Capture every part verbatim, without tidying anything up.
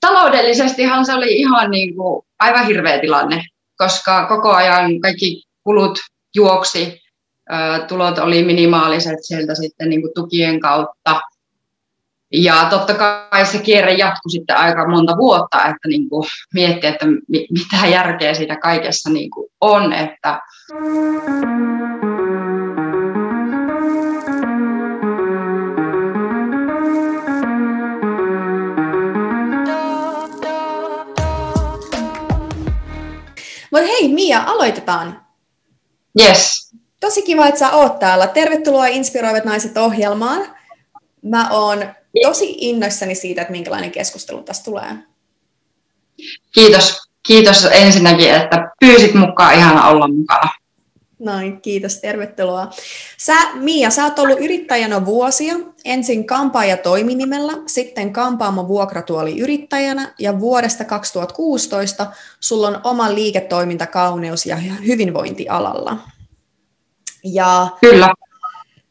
taloudellisestihan se oli ihan niin kuin aivan hirveä tilanne, koska koko ajan kaikki kulut juoksi, tulot oli minimaaliset sieltä sitten niin kuin tukien kautta. Ja totta kai se kierre jatkui sitten aika monta vuotta, että niin kuin mietti, että mitä järkeä siitä kaikessa niin kuin on. Että... Mutta hei Mia, aloitetaan. Yes. Tosi kiva, että sä oot täällä. Tervetuloa Inspiroivat naiset -ohjelmaan. Mä oon tosi innoissani siitä, että minkälainen keskustelu tässä tulee. Kiitos. Kiitos ensinnäkin, että pyysit mukaan. Ihana olla mukana. Noin, kiitos. Tervetuloa. Sä, Mia, sä oot ollut yrittäjänä vuosia. Ensin kampaaja toiminimellä, sitten kampaamo vuokratuoliyrittäjänä ja vuodesta kaksituhattakuusitoista sulla on oma liiketoiminta kauneus- ja hyvinvointialalla. Ja kyllä.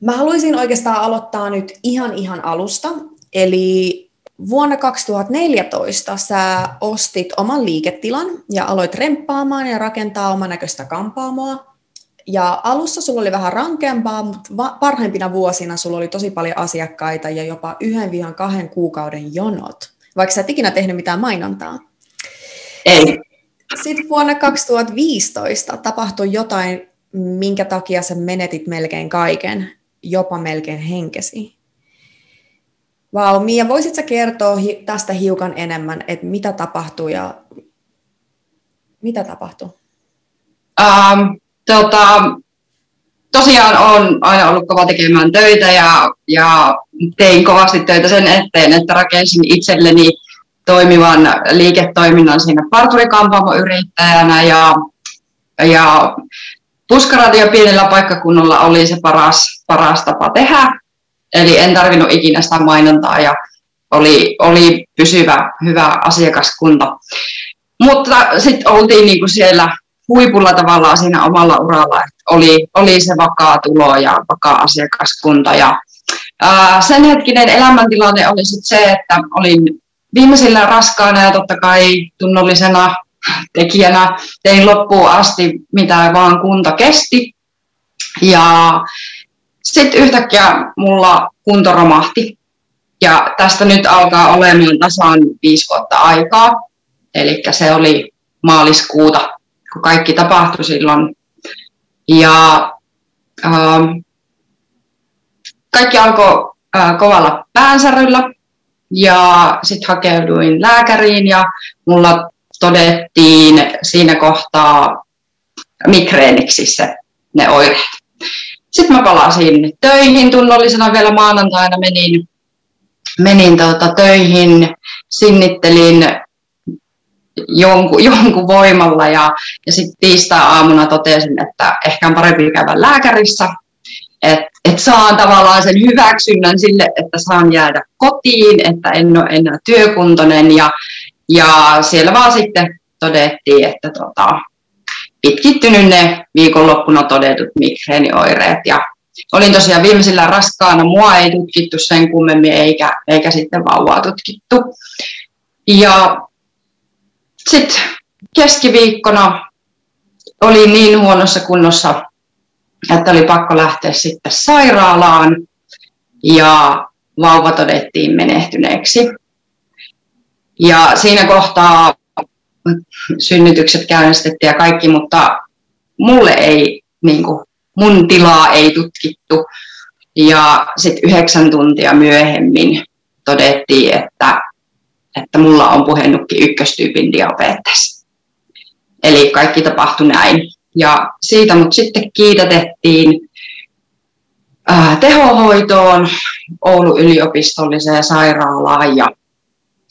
Mä haluaisin oikeastaan aloittaa nyt ihan ihan alusta, eli vuonna kaksituhattaneljätoista sä ostit oman liiketilan ja aloit remppaamaan ja rakentaa oman näköistä kampaamoa. Ja alussa sulla oli vähän rankeampaa, mutta parhaimpina vuosina sulla oli tosi paljon asiakkaita ja jopa yhden viivan kahden kuukauden jonot, vaikka sä et ikinä tehnyt mitään mainontaa. Ei. Sitten vuonna kaksituhattaviisitoista tapahtui jotain, minkä takia sä menetit melkein kaiken, jopa melkein henkesi. Vau, wow, Mia, voisit sä kertoa hi- tästä hiukan enemmän, että mitä tapahtuu ja mitä tapahtuu? Um, tota, tosiaan olen aina ollut kova tekemään töitä ja, ja tein kovasti töitä sen eteen, että rakensin itselleni toimivan liiketoiminnan siinä parturikampaamoyrittäjänä ja, ja puskaradio pienellä paikkakunnalla oli se paras, paras tapa tehdä, eli en tarvinnut ikinä sitä mainontaa ja oli, oli pysyvä, hyvä asiakaskunta. Mutta sitten oltiin niinku siellä huipulla tavallaan siinä omalla uralla, että oli, oli se vakaa tulo ja vakaa asiakaskunta. Ja, ää, sen hetkinen elämäntilanne oli sitten se, että olin viimeisillä raskaana ja totta kai tunnollisena tekijänä tein loppuun asti, mitä vaan kunto kesti. Ja sitten yhtäkkiä mulla kunto romahti. Ja tästä nyt alkaa olemaan tasan viisi vuotta aikaa. Eli se oli maaliskuuta, kun kaikki tapahtui silloin. Ja ähm, kaikki alkoi äh, kovalla päänsäryllä. Ja sitten hakeuduin lääkäriin ja mulla todettiin siinä kohtaa migreeniksi se, ne oireet. Sitten mä palasin töihin tunnollisena vielä maanantaina. Menin, menin tuota, töihin, sinnittelin jonkun, jonkun voimalla ja, ja sitten tiistai-aamuna totesin, että ehkä on parempi käydä lääkärissä. Että et saan tavallaan sen hyväksynnän sille, että saan jäädä kotiin, että en ole enää työkuntoinen ja Ja siellä vaan sitten todettiin, että tota, pitkittynyt ne viikonloppuna todetut migreenioireet. Ja olin tosiaan viimeisillä raskaana, mua ei tutkittu sen kummemmin eikä, eikä sitten vauvaa tutkittu. Ja sitten keskiviikkona olin niin huonossa kunnossa, että oli pakko lähteä sitten sairaalaan ja vauva todettiin menehtyneeksi. Ja siinä kohtaa synnytykset käynnistettiin ja kaikki, mutta mulle ei, niin kuin, mun tilaa ei tutkittu. Ja sitten yhdeksän tuntia myöhemmin todettiin, että, että mulla on puhennutkin ykköstyypin diabetes. Eli kaikki tapahtui näin. Ja siitä mut sitten kiitätettiin äh, tehohoitoon Oulun yliopistolliseen sairaalaan ja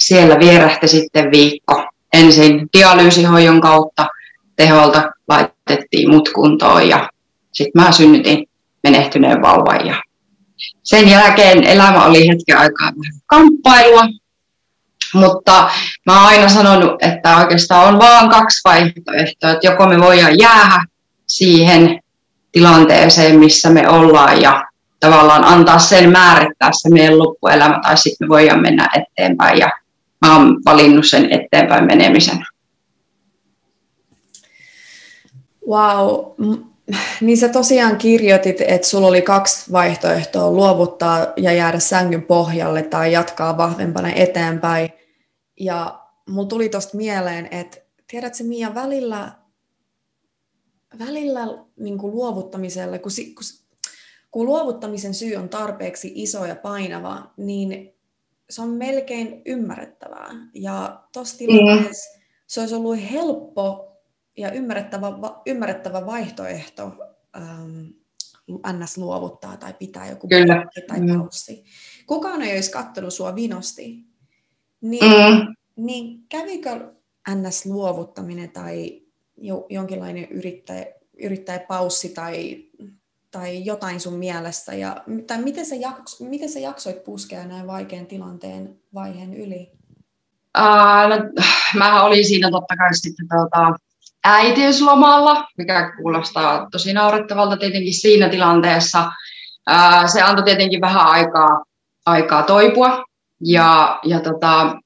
siellä vierähti sitten viikko. Ensin dialyysihoidon kautta teholta laitettiin mut kuntoon ja sitten mä synnytin menehtyneen vauvan. Ja sen jälkeen elämä oli hetken aikaa kamppailua, mutta mä oon aina sanonut, että oikeastaan on vaan kaksi vaihtoehtoa, että joko me voidaan jäädä siihen tilanteeseen, missä me ollaan ja tavallaan antaa sen määrittää se meidän loppuelämä tai sitten me voidaan mennä eteenpäin ja um, valinnut sen eteenpäin menemisen. Wow. Niin sä tosiaan kirjoitit, että sulla oli kaksi vaihtoehtoa, luovuttaa ja jäädä sängyn pohjalle tai jatkaa vahvempana eteenpäin. Ja mulla tuli tosta mieleen, että tiedätkö Mia, välillä, välillä niin kuin luovuttamisella, kun, kun, kun luovuttamisen syy on tarpeeksi iso ja painava, niin se on melkein ymmärrettävää. Ja tossa tilanteessa se olisi ollut helppo ja ymmärrettävä, ymmärrettävä vaihtoehto äm, ns. Luovuttaa tai pitää joku blokki tai paussi. Kukaan ei olisi katsonut sua vinosti. Niin, mm. niin kävikö ns. Luovuttaminen tai jo, jonkinlainen yrittäjä, yrittäjäpaussi tai, tai jotain sun mielessä? Ja, tai miten sä, jakso, miten sä jaksoit puskea näin vaikean tilanteen vaiheen yli? Uh, no, mähän olin siinä totta kai sitten tuota... äitiyslomalla, mikä kuulostaa tosi naurettavalta tietenkin siinä tilanteessa. Ää, se antoi tietenkin vähän aikaa, aikaa toipua. Ja, ja tota,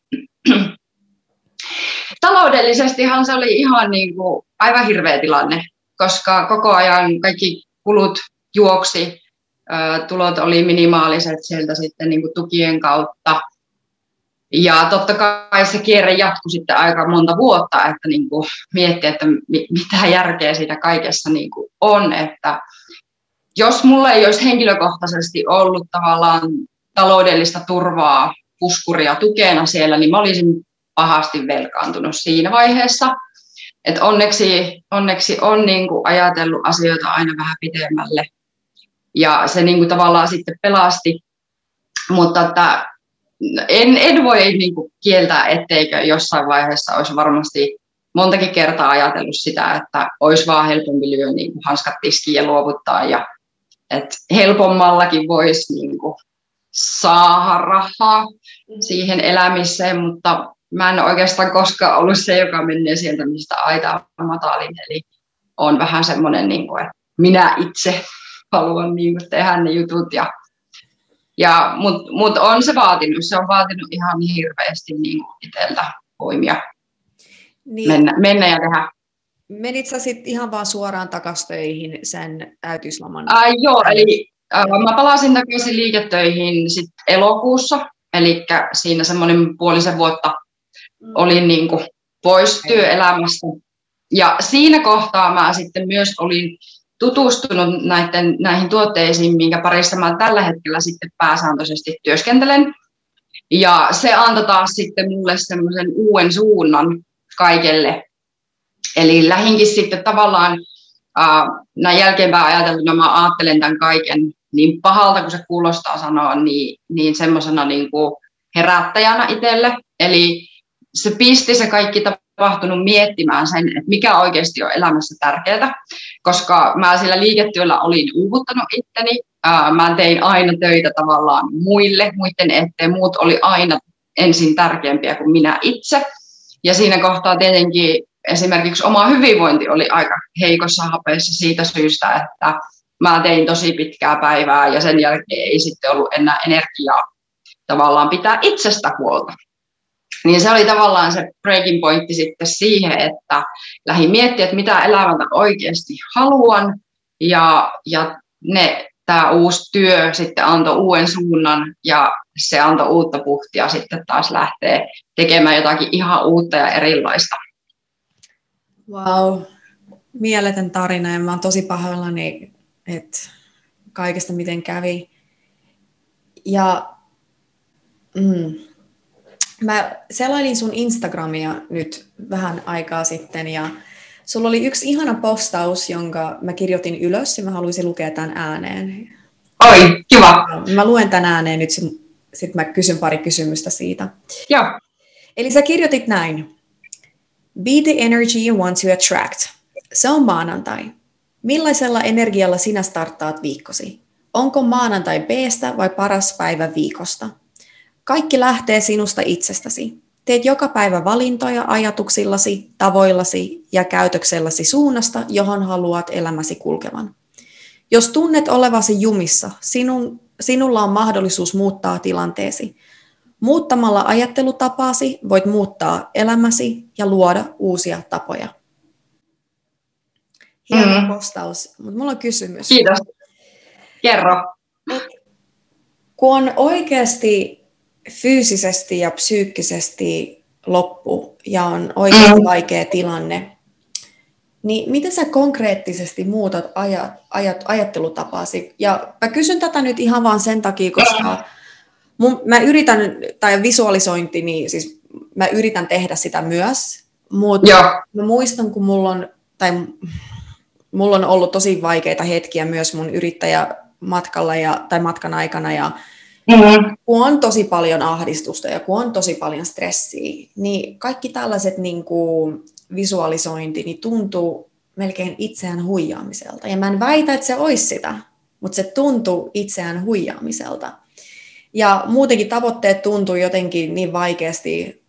taloudellisestihan se oli ihan niin kuin aivan hirveä tilanne, koska koko ajan kaikki kulut juoksi, ää, tulot oli minimaaliset sieltä sitten niin kuin tukien kautta. Ja totta kai se kierre jatkui sitten aika monta vuotta, että niin kuin mietti, että mitä järkeä siitä kaikessa niin kuin on. Että jos mulla ei olisi henkilökohtaisesti ollut tavallaan taloudellista turvaa, puskuria tukena siellä, niin mä olisin pahasti velkaantunut siinä vaiheessa. Et onneksi, onneksi on niin kuin ajatellut asioita aina vähän pitemmälle ja se niin kuin tavallaan sitten pelasti, mutta että En, en voi niin kuin kieltää, etteikö jossain vaiheessa olisi varmasti montakin kertaa ajatellut sitä, että olisi vaan helpompi lyö niin kuin hanskat tiskiin ja luovuttaa. Ja, että helpommallakin voisi niin kuin saada rahaa mm-hmm. siihen elämiseen, mutta mä en oikeastaan koskaan ollut se, joka menee sieltä, mistä aita on matalin. Eli on vähän semmoinen, niin kuin, että minä itse haluan niin kuin tehdä ne jutut ja Ja, mut, mut on se vaatinut, se on vaatinut ihan hirveästi niin itseltä voimia niin, mennä, mennä ja tehdä. Menit sä sitten ihan vaan suoraan takaisin töihin sen äitiysloman? Äh, joo, eli äh, mä palasin takaisin liiketöihin sit elokuussa, eli siinä semmoinen puolisen vuotta mm. olin niin kuin pois työelämästä. Ja siinä kohtaa mä sitten myös olin tutustunut näiden, näihin tuotteisiin, minkä parissa mä tällä hetkellä sitten pääsääntöisesti työskentelen. Ja se antoi taas sitten mulle semmoisen uuden suunnan kaikelle. Eli lähinkin sitten tavallaan, äh, näin jälkeenpäin ajateltuna mä ajattelen tämän kaiken niin pahalta, kun se kuulostaa sanoa, niin, niin semmoisena niin kuin herättäjänä itselle. Eli se pisti se kaikki tapahtunut miettimään sen, että mikä oikeasti on elämässä tärkeää, koska mä sillä liiketyöllä olin uuvuttanut itteni. Mä tein aina töitä tavallaan muille, muiden eteen. Muut oli aina ensin tärkeämpiä kuin minä itse. Ja siinä kohtaa tietenkin esimerkiksi oma hyvinvointi oli aika heikossa hapeessa siitä syystä, että mä tein tosi pitkää päivää ja sen jälkeen ei sitten ollut enää energiaa tavallaan pitää itsestä huolta. Niin se oli tavallaan se breaking pointti sitten siihen, että lähdin miettimään, että mitä elämältä oikeasti haluan. Ja, ja ne, tämä uusi työ sitten antoi uuden suunnan ja se antoi uutta puhtia sitten taas lähteä tekemään jotakin ihan uutta ja erilaista. Vau, wow. Mieletön tarina ja mä oon tosi pahoillani, että kaikesta miten kävi. Ja... Mm. Mä selailin sun Instagramia nyt vähän aikaa sitten ja sulla oli yksi ihana postaus, jonka mä kirjoitin ylös ja mä haluaisin lukea tämän ääneen. Oi, kiva! Mä luen tämän ääneen nyt, sit mä kysyn pari kysymystä siitä. Joo. Eli sä kirjoitit näin. Be the energy you want to attract. Se on maanantai. Millaisella energialla sinä starttaat viikkosi? Onko maanantai B:stä vai paras päivä viikosta? Kaikki lähtee sinusta itsestäsi. Teet joka päivä valintoja ajatuksillasi, tavoillasi ja käytöksellasi suunnasta, johon haluat elämäsi kulkevan. Jos tunnet olevasi jumissa, sinun, sinulla on mahdollisuus muuttaa tilanteesi. Muuttamalla ajattelutapaasi voit muuttaa elämäsi ja luoda uusia tapoja. Hieno mm. postaus, mutta mulla on kysymys. Kiitos. Kerro. Kun on oikeasti fyysisesti ja psyykkisesti loppu ja on oikeasti vaikea tilanne, niin miten sä konkreettisesti muutat ajat, ajat, ajattelutapaasi? Ja mä kysyn tätä nyt ihan vaan sen takia, koska mun, mä yritän, tai visualisointi, niin siis mä yritän tehdä sitä myös, mutta ja. mä muistan, kun mulla on, tai mulla on ollut tosi vaikeita hetkiä myös mun yrittäjämatkalla ja, tai matkan aikana, ja mm-hmm. kun on tosi paljon ahdistusta ja kun on tosi paljon stressiä, niin kaikki tällaiset niin kuin visualisointi niin tuntuu melkein itseään huijaamiselta. Ja mä en väitä, että se olisi sitä, mutta se tuntuu itseään huijaamiselta. Ja muutenkin tavoitteet tuntuu jotenkin niin vaikeasti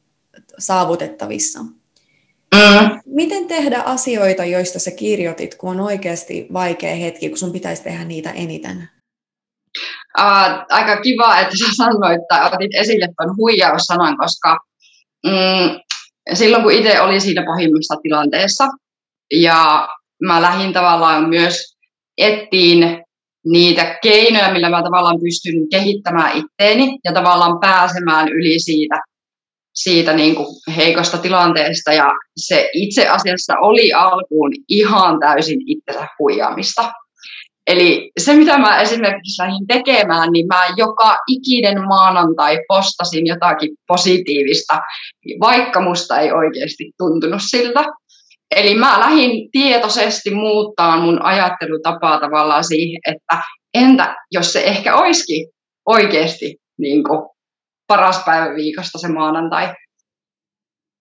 saavutettavissa. Mm. Miten tehdä asioita, joista sä kirjoitit, kun on oikeasti vaikea hetki, kun sun pitäisi tehdä niitä eniten? Uh, aika kiva, että sä sanoit, että otit esille tuon huijaussanan, koska mm, silloin kun itse olin siinä pahimmassa tilanteessa, ja mä lähdin tavallaan myös ettiin niitä keinoja, millä mä tavallaan pystyn kehittämään itteeni ja tavallaan pääsemään yli siitä, siitä niin kuin heikosta tilanteesta. Ja se itse asiassa oli alkuun ihan täysin itsensä huijaamista. Eli se, mitä mä esimerkiksi lähdin tekemään, niin mä joka ikinen maanantai postasin jotakin positiivista, vaikka musta ei oikeasti tuntunut siltä. Eli mä lähdin tietoisesti muuttaa mun ajattelutapaa tavallaan siihen, että entä jos se ehkä olisikin oikeasti niin kuin paras päivä viikosta se maanantai.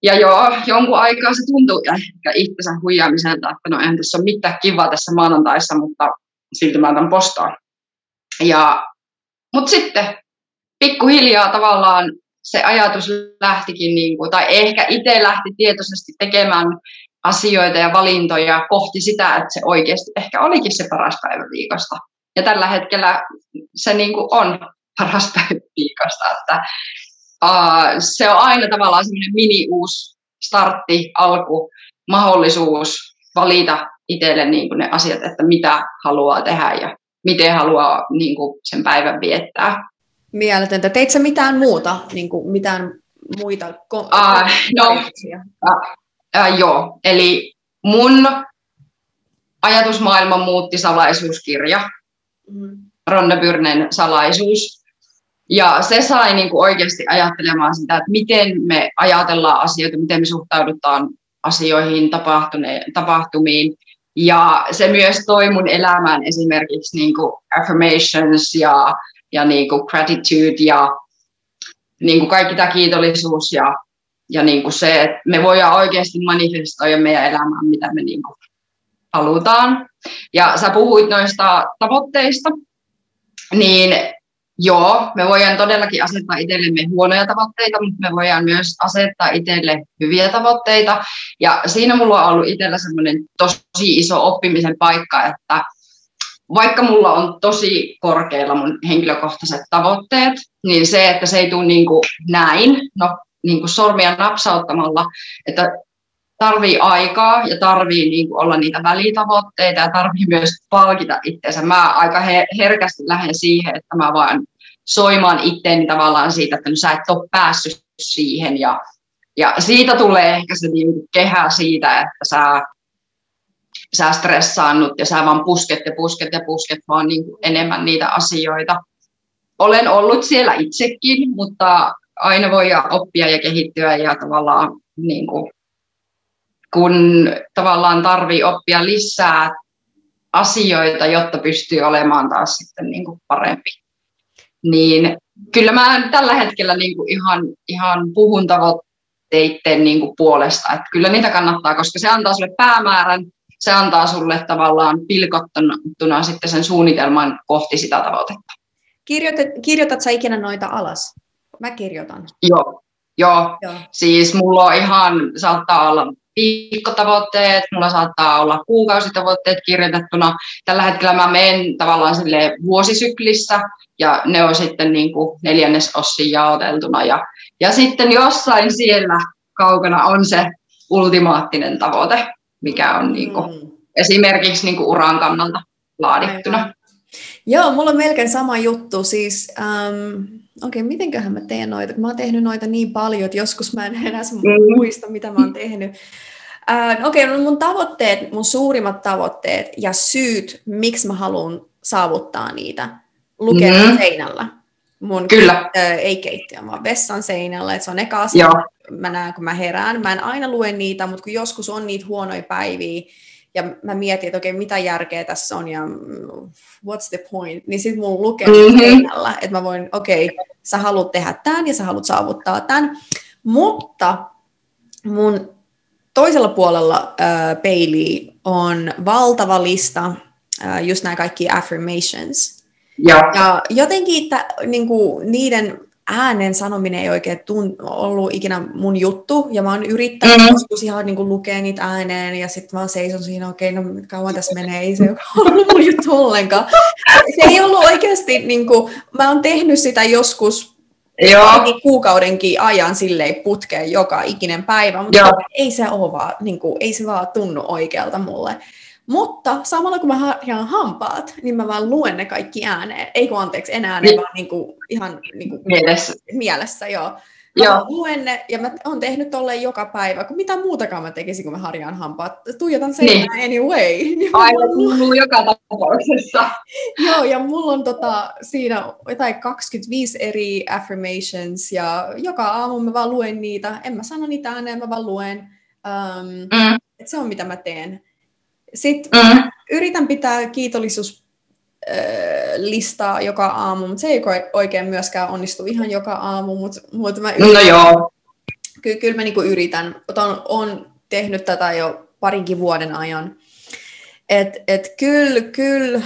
Ja joo, jonkun aikaa se tuntui ehkä itsensä huijaamiselta, että no en tässä ole mitään kivaa tässä maanantaissa, mutta silti mä tämän postaan. Ja, mutta sitten pikkuhiljaa tavallaan se ajatus lähtikin, niin kuin, tai ehkä itse lähti tietoisesti tekemään asioita ja valintoja kohti sitä, että se oikeasti ehkä olikin se paras päivä viikosta. Ja tällä hetkellä se niin kuin on paras päivä viikosta. Että, uh, se on aina tavallaan semmoinen mini-uusi startti, alku, mahdollisuus valita itselle niin kuin ne asiat, että mitä haluaa tehdä ja miten haluaa niin kuin sen päivän viettää. Mieletöntä. Teit sä mitään muuta? Niin kuin mitään muita? Ko- uh, no, uh, Äh, joo, eli mun ajatusmaailma muutti salaisuuskirja, mm. Ronde Byrnen Salaisuus, ja se sai niinku oikeasti ajattelemaan sitä, että miten me ajatellaan asioita, miten me suhtaudutaan asioihin, tapahtumiin, ja se myös toi mun elämään esimerkiksi niinku affirmations ja, ja niinku gratitude ja niinku kaikki tämä kiitollisuus ja Ja niin kuin se, että me voidaan oikeasti manifestoida meidän elämään, mitä me niin kuin halutaan. Ja sä puhuit noista tavoitteista, niin joo, me voidaan todellakin asettaa itsellemme huonoja tavoitteita, mutta me voidaan myös asettaa itselle hyviä tavoitteita. Ja siinä mulla on ollut itsellä semmoinen tosi iso oppimisen paikka, että vaikka mulla on tosi korkeilla mun henkilökohtaiset tavoitteet, niin se, että se ei tule niin kuin näin, no, niin kuin sormia napsauttamalla, että tarvii aikaa ja tarvii niin kuin olla niitä välitavoitteita ja tarvii myös palkita itseensä. Mä aika herkästi lähden siihen, että mä vaan soimaan itteeni tavallaan siitä, että no, sä et ole päässyt siihen. Ja, ja siitä tulee ehkä se niin kuin kehä siitä, että sä, sä stressaannut ja sä vaan pusket ja pusket ja pusket vaan niin kuin enemmän niitä asioita. Olen ollut siellä itsekin, mutta aina voi oppia ja kehittyä ja tavallaan niin kuin, kun tavallaan tarvii oppia lisää asioita, jotta pystyy olemaan taas sitten niin kuin parempi. Niin kyllä mä tällä hetkellä niin kuin ihan, ihan puhun tavoitteiden niin kuin puolesta. Että kyllä niitä kannattaa, koska se antaa sulle päämäärän, se antaa sulle tavallaan pilkottuna sitten sen suunnitelman kohti sitä tavoitetta. Kirjoitat, kirjoitat sä ikinä noita alas? Mä kirjoitan. Joo, joo. joo. Siis mulla on ihan, saattaa olla viisikymmentä viikkotavoitteet, mulla saattaa olla kuukausitavoitteet kirjoitettuna. Tällä hetkellä mä menen tavallaan silleen vuosisyklissä ja ne on sitten niin kuin neljännesossin jaoteltuna. Ja, ja sitten jossain siellä kaukana on se ultimaattinen tavoite, mikä on niin kuin mm. esimerkiksi niin kuin uran kannalta laadittuna. Aivan. Joo, mulla on melkein sama juttu. Siis, äm, okei, mitenköhän mä teen noita? Mä oon tehnyt noita niin paljon, että joskus mä en enää muista, mitä mä oon tehnyt. Äh, okei, no mun tavoitteet, mun suurimmat tavoitteet ja syyt, miksi mä haluan saavuttaa niitä, lukee mm-hmm. mun seinällä. Mun Kyllä. Äh, ei keittiö, vaan vessan seinällä. Et se on eka asia, mä näen, kun mä herään. Mä en aina lue niitä, mutta kun joskus on niitä huonoja päiviä, ja mä mietin, että okei, mitä järkeä tässä on ja what's the point, niin sitten mun lukee seinällä, mm-hmm. että mä voin, okei, sä haluat tehdä tämän ja sä haluat saavuttaa tämän, mutta mun toisella puolella äh, peiliä on valtava lista, äh, just nämä kaikki affirmations, yeah. ja jotenkin t- niinku, niiden äänen sanominen ei oikein tunt- ollut ikinä mun juttu, ja mä oon yrittänyt mm-hmm. joskus ihan niin kuin lukea niitä ääneen, ja sitten mä seison siinä, okei, okay, no kauan tässä menee, ei se ole ollut mun juttu ollenkaan. Se ei ollut oikeasti, niin kuin, mä oon tehnyt sitä joskus kuukaudenkin ajan silleen putkeen joka ikinen päivä, mutta Joo. ei se ole vaan, niin kuin, ei se vaan tunnu oikealta mulle. Mutta samalla kun mä harjaan hampaat, niin mä vaan luen ne kaikki ääneen. Ei kun anteeksi, en ääneen, vaan niinku, ihan niinku mielessä. mielessä joo. Mä joo. luen ne, ja mä oon tehnyt tolleen joka päivä, kun mitä muutakaan mä tekisin, kun mä harjaan hampaat. Tuijotan sen niin. anyway. Aivan, mulla joka tapauksessa. Joo, ja mulla on tota, siinä jotain kaksikymmentäviisi eri affirmations, ja joka aamu mä vaan luen niitä. En mä sano niitä ääneen, mä vaan luen. Um, mm. Et se on mitä mä teen. Sitten mm. yritän pitää kiitollisuuslistaa joka aamu, mutta se ei oikein myöskään onnistu ihan joka aamu, mutta, mutta mä yritän. No joo. Ky- kyllä mä niinku yritän. Otan, on tehnyt tätä jo parinkin vuoden ajan. Et, et kyllä, kyllä.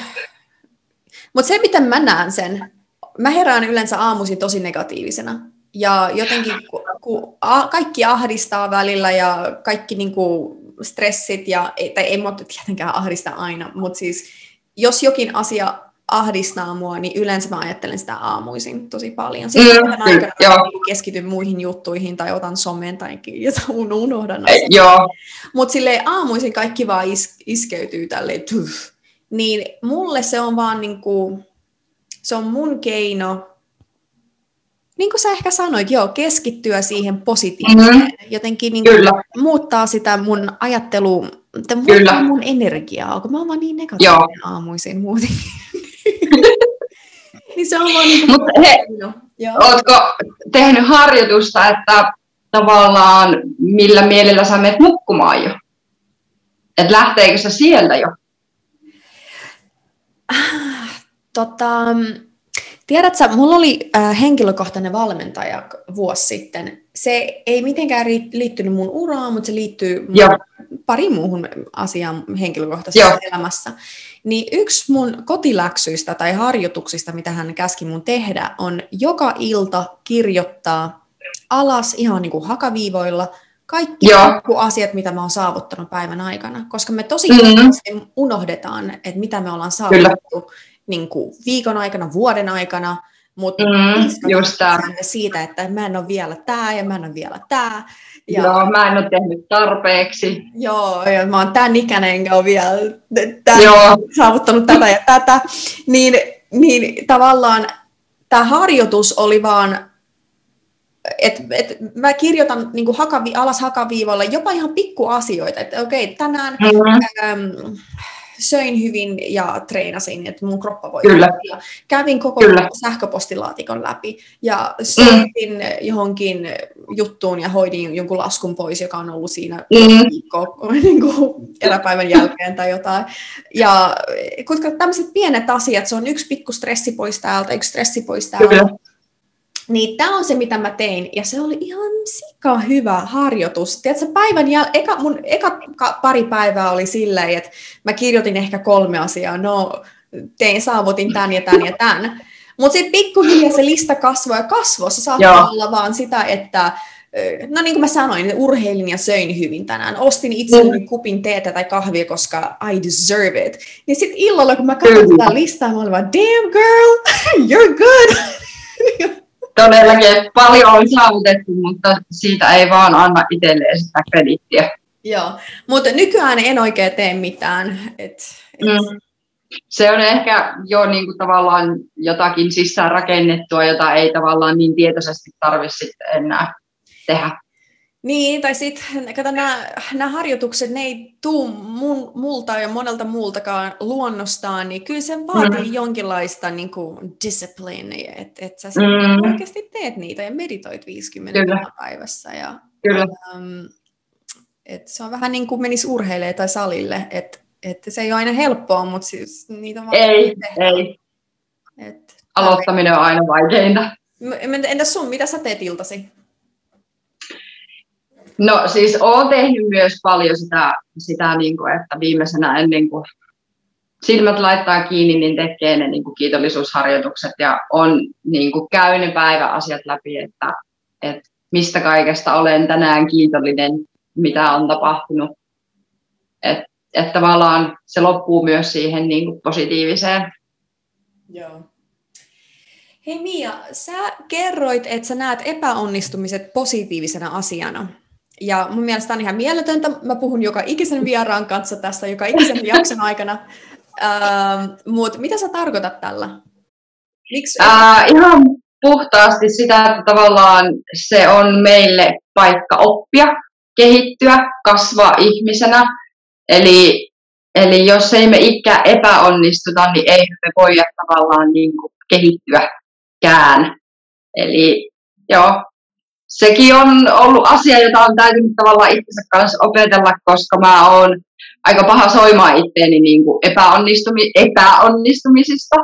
Mutta se, miten mä näen sen, mä herään yleensä aamuisin tosi negatiivisena. Ja jotenkin kun a- kaikki ahdistaa välillä ja kaikki niinku stressit, ja, tai ei minua tietenkään ahdista aina, mutta siis jos jokin asia ahdistaa mua, niin yleensä mä ajattelen sitä aamuisin tosi paljon. Sitten mm, aikana mm, keskityn muihin juttuihin tai otan somen tai jotain unohdan. Mutta silleen aamuisin kaikki vaan is, iskeytyy tälleen. Tuff. Niin mulle se on vaan niinku, se on mun keino, niin kuin sä ehkä sanoit, joo, keskittyä siihen positiiviseen, mm-hmm. jotenkin niin muuttaa sitä mun ajattelua, että muuttaa mun energiaa, kun mä oon vaan niin negatiivinen joo. aamuisin muutenkin. Niin se on vaan niin kuin... Mutta he, ootko tehnyt harjoitusta, että tavallaan millä mielellä sä menet nukkumaan jo? Että lähteekö se sieltä jo? Tota... Tiedätkö, mulla oli äh, henkilökohtainen valmentaja vuosi sitten. Se ei mitenkään liittynyt mun uraan, mutta se liittyy pariin muuhun asiaan henkilökohtaisessa Joo. elämässä. Niin yksi mun kotiläksyistä tai harjoituksista, mitä hän käski mun tehdä, on joka ilta kirjoittaa alas ihan niin kuin hakaviivoilla kaikki asiat, mitä mä oon saavuttanut päivän aikana. Koska me tosi mm-hmm. unohdetaan, että mitä me ollaan saavutettu. Kyllä. Niin kuin viikon aikana, vuoden aikana, mutta mm, siitä, että mä en ole vielä tää ja mä en ole vielä tää. Ja joo, mä en ole tehnyt tarpeeksi. Joo, ja mä oon tän ikäinen, enkä ole vielä tän, saavuttanut tätä ja tätä. Niin, niin tavallaan tämä harjoitus oli vaan, että et mä kirjoitan niin kuin hakavi, alas hakaviivalla jopa ihan pikkuasioita, että okei, okay, tänään... Mm. Äm, söin hyvin ja treenasin, että mun kroppa voi Kyllä. olla. Kävin koko Kyllä. sähköpostilaatikon läpi ja soitin mm. johonkin juttuun ja hoidin jonkun laskun pois, joka on ollut siinä mm. viikko, niin kuin eräpäivän jälkeen tai jotain. Ja tämmöiset pienet asiat, se on yksi pikku stressi pois täältä, yksi stressi pois täältä. Kyllä. Niin tämä on se, mitä mä tein, ja se oli ihan sika hyvä harjoitus. Tiedätkö, päivän jäl... eka, mun eka pari päivää oli silleen, että mä kirjoitin ehkä kolme asiaa, no tein, saavutin tämän ja tämän ja tämän. Mutta sitten pikkuhiljaa se lista kasvoi ja kasvoi, se saattaa Joo. olla vaan sitä, että No niin kuin mä sanoin, urheilin ja söin hyvin tänään. Ostin itselleni mm. kupin teetä tai kahvia, koska I deserve it. Niin sitten illalla, kun mä katson sitä listaa, mä olin vaan, damn girl, you're good. Todellakin, paljon on saavutettu, mutta siitä ei vaan anna itselleen sitä krediittiä. Joo, mutta nykyään en oikein tee mitään. Et, et... Mm. Se on ehkä jo niin kuin tavallaan jotakin sisään rakennettua, jota ei tavallaan niin tietoisesti tarvitse enää tehdä. Niin, tai sitten, kato, nämä harjoitukset, ne ei tule mun, multa ja monelta muultakaan luonnostaan, niin kyllä se vaatii mm. jonkinlaista niin kuin disciplinia, että et sä mm. oikeasti teet niitä ja meditoit viisikymmentä päivässä. Ja, kyllä. Um, et se on vähän niin kuin menisi urheilemaan tai salille, että et se ei ole aina helppoa, mutta siis niitä on ei, tehdä. Ei. Et, aloittaminen on aina vaikeinta. Entäs sun, mitä sä teet iltasi? No siis olen tehnyt myös paljon sitä, sitä niin kuin, että viimeisenä ennen kuin silmät laittaa kiinni, niin tekee ne niin kuin kiitollisuusharjoitukset ja on niin kuin, käy ne päiväasiat läpi, että, että mistä kaikesta olen tänään kiitollinen, mitä on tapahtunut. Että et tavallaan se loppuu myös siihen niin kuin, positiiviseen. Joo. Hei Mia, sä kerroit, että sä näet epäonnistumiset positiivisena asiana. Ja mun mielestä on ihan mieletöntä. Mä puhun joka ikisen vieraan kanssa tässä, joka ikisen jakson aikana. Uh, Mutta mitä sä tarkoitat tällä? Miksi? Uh, ihan puhtaasti sitä, että tavallaan se on meille paikka oppia, kehittyä, kasvaa ihmisenä. Eli, eli jos ei me ikään epäonnistuta, niin ei me voida tavallaan niin kuin kehittyäkään. Eli joo. Sekin on ollut asia, jota on täytynyt tavallaan itsensä kanssa opetella, koska mä oon aika paha soimaan itteeni niin kuin epäonnistumi- epäonnistumisista.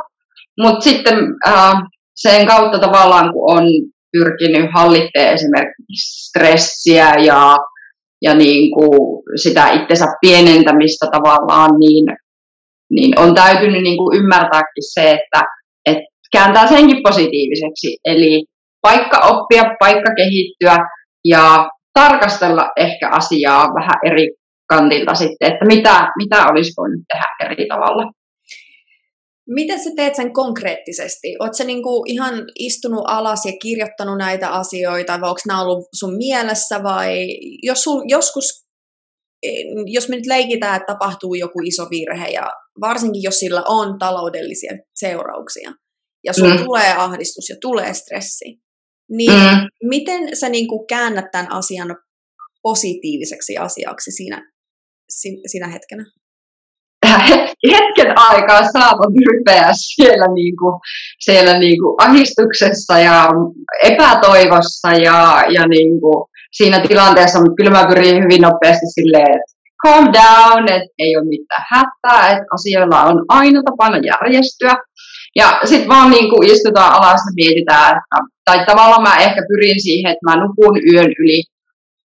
Mutta sitten äh, sen kautta tavallaan, kun on pyrkinyt hallitteen esimerkiksi stressiä ja, ja niin kuin sitä itsensä pienentämistä tavallaan, niin, niin on täytynyt niin kuin ymmärtääkin se, että et kääntää senkin positiiviseksi. Eli paikka oppia, paikka kehittyä ja tarkastella ehkä asiaa vähän eri kantilta sitten, että mitä, mitä olisi voinut tehdä eri tavalla. Miten sä teet sen konkreettisesti? Oletko sä niinku ihan istunut alas ja kirjoittanut näitä asioita vai onko nämä ollut sun mielessä vai jos sul, joskus, jos me nyt leikitään, että tapahtuu joku iso virhe ja varsinkin jos sillä on taloudellisia seurauksia ja sun mm. tulee ahdistus ja tulee stressi, niin mm. miten sä niin kuin käännät tämän asian positiiviseksi asiaksi siinä, siinä hetkenä? Hetken aikaa saatan rypeä siellä, niin kuin, siellä niin kuin ahdistuksessa ja epätoivossa ja, ja niin kuin siinä tilanteessa, mutta kyllä mä pyrin hyvin nopeasti silleen, että calm down, että ei ole mitään hätää, että asioilla on aina tapana järjestyä. Ja sitten vaan niin kuin istutaan alas ja mietitään, että, tai tavallaan mä ehkä pyrin siihen, että mä nukun yön yli,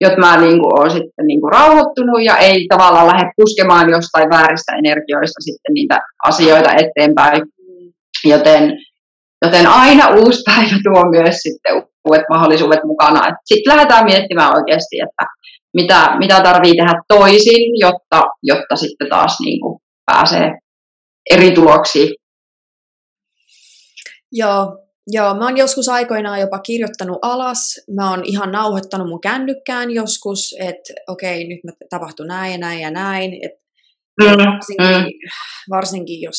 jotta mä niin kuin oon sitten niin kuin rauhoittunut ja ei tavallaan lähde puskemaan jostain vääristä energioista sitten niitä asioita eteenpäin. Joten, joten aina uusi päivä tuo myös sitten uudet mahdollisuudet mukana. Sitten lähdetään miettimään oikeasti, että mitä, mitä tarvii tehdä toisin, jotta, jotta sitten taas niin kuin pääsee eri tuloksiin. Joo, joo, mä oon joskus aikoinaan jopa kirjoittanut alas, mä oon ihan nauhoittanut mun kännykkään joskus, että okei, nyt mä tapahtuu näin ja näin ja näin, että varsinkin, mm. varsinkin jos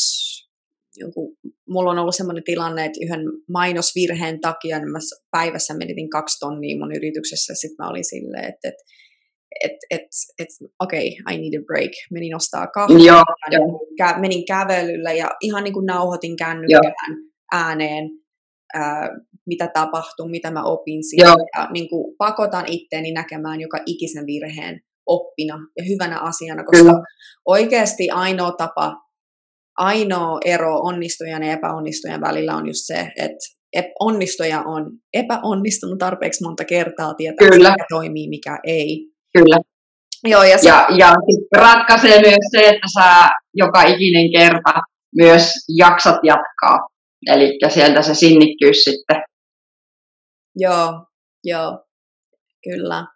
joku, mulla on ollut semmoinen tilanne, että yhden mainosvirheen takia niin mä päivässä menetin kaksi tonnia mun yrityksessä, sit mä olin silleen, että et, et, et, et, okei, okay, I need a break, menin ostaa kahvia, kä- menin kävelyllä ja ihan niin kuin nauhoitin kännykkään. Joo. Ääneen, ää, mitä tapahtuu, mitä mä opin siitä. Ja niin kuin pakotan itteeni näkemään joka ikisen virheen oppina ja hyvänä asiana, koska Kyllä. oikeasti ainoa tapa, ainoa ero onnistujan ja epäonnistujan välillä on just se, että onnistuja on epäonnistunut tarpeeksi monta kertaa, tietää, Kyllä. mikä toimii, mikä ei. Kyllä. Joo, ja, se... ja, ja ratkaisee myös se, että sä joka ikinen kerta myös jaksat jatkaa. Eli sieltä se sinnikkyys sitten. Joo, joo. kyllä.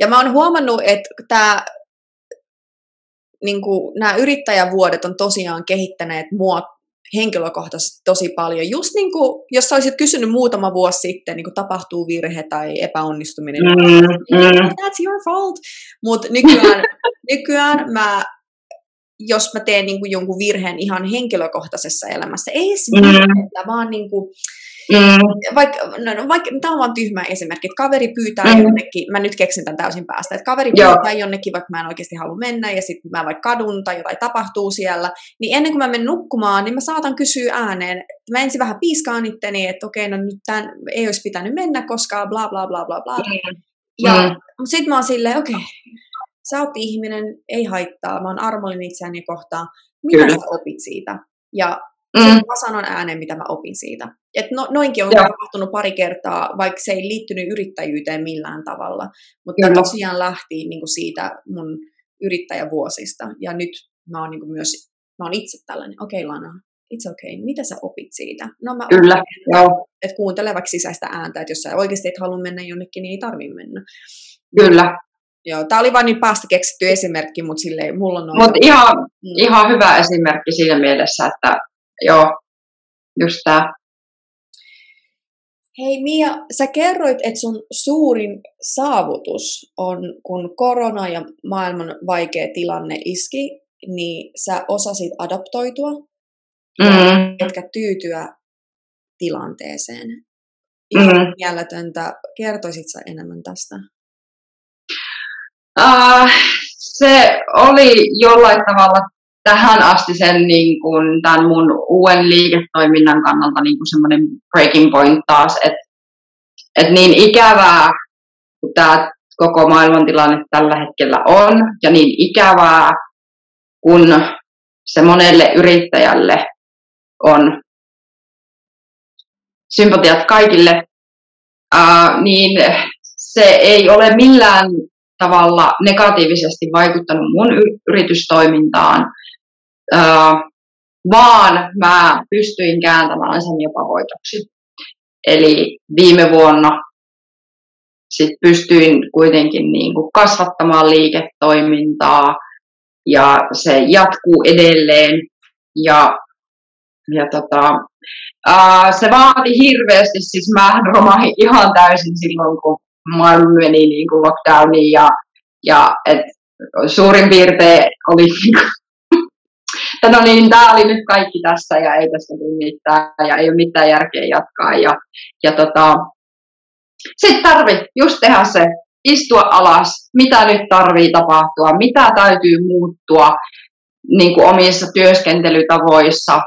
Ja mä oon huomannut, että tää, niinku, nämä yrittäjävuodet on tosiaan kehittäneet mua henkilökohtaisesti tosi paljon. Just niin kuin, jos olisit kysynyt muutama vuosi sitten, niin kuin tapahtuu virhe tai epäonnistuminen, mm, mm. that's your fault. Mutta nykyään, nykyään mä, jos mä teen niin kuin jonkun virheen ihan henkilökohtaisessa elämässä, ei edes virheitä, vaan niin kuin, Mm. Vaikka, no, vaikka, tämä on vaan tyhmä esimerkki, että kaveri pyytää mm. jonnekin, mä nyt keksin tämän täysin päästä, että kaveri Joo. pyytää jonnekin, vaikka mä en oikeasti halua mennä, ja sitten mä vaikka kadun tai jotain tapahtuu siellä, niin ennen kuin mä menen nukkumaan, niin mä saatan kysyä ääneen, mä ensin vähän piiskaan itteni, että okei, no nyt tämän ei olisi pitänyt mennä koskaan, bla bla bla bla bla. Mm. Ja mm. sitten mä oon silleen, okei, sä oot ihminen, ei haittaa, mä oon armollinen itseäni kohtaan, mitä sä opit siitä? Ja Mm. mä sanon ääneen, mitä mä opin siitä. Et no, noinkin on Joo. tapahtunut pari kertaa, vaikka se ei liittynyt yrittäjyyteen millään tavalla. Mutta Kyllä. tosiaan lähti niin kuin siitä mun yrittäjävuosista. Ja nyt mä oon, niin kuin myös, mä oon itse tällainen, okei okay, Lana, it's okay, mitä sä opit siitä? No mä Kyllä. opin, että kuuntele vaikka sisäistä ääntä, että jos sä oikeasti et halua mennä jonnekin, niin ei tarvitse mennä. Kyllä. Joo, tää oli vain niin päästä keksitty esimerkki, mutta silleen mulla on... Mutta ihan, mm. ihan hyvä esimerkki siinä mielessä, että... Joo, just tää. Hei Mia, sä kerroit, että sun suurin saavutus on, kun korona ja maailman vaikea tilanne iski, niin sä osasit adaptoitua, mm. etkä tyytyä tilanteeseen. Ihan mm. mieletöntä. Kertoisit sä enemmän tästä? Uh, se oli jollain tavalla... Tähän asti sen niin kuin, tämän mun uuden liiketoiminnan kannalta niin kuin semmoinen breaking point taas, että et niin ikävää kuin tämä koko maailmantilanne tällä hetkellä on, ja niin ikävää kun se monelle yrittäjälle on, sympatiat kaikille, ää, niin se ei ole millään tavalla negatiivisesti vaikuttanut mun yritystoimintaan. Uh, vaan mä pystyin kääntämään sen jopa voitoksi. Eli viime vuonna sit pystyin kuitenkin niin kuin kasvattamaan liiketoimintaa ja se jatkuu edelleen. Ja, ja tota, uh, se vaati hirveästi, siis mä romahin ihan täysin silloin, kun maailma meni niin kuin lockdowniin ja, ja et suurin piirtein oli... No niin, tämä oli nyt kaikki tässä ja ei tästä tule mitään ja ei ole mitään järkeä jatkaa. Ja, ja tota, sitten tarvii just tehdä se, istua alas, mitä nyt tarvii tapahtua, mitä täytyy muuttua niin kuin omissa työskentelytavoissa.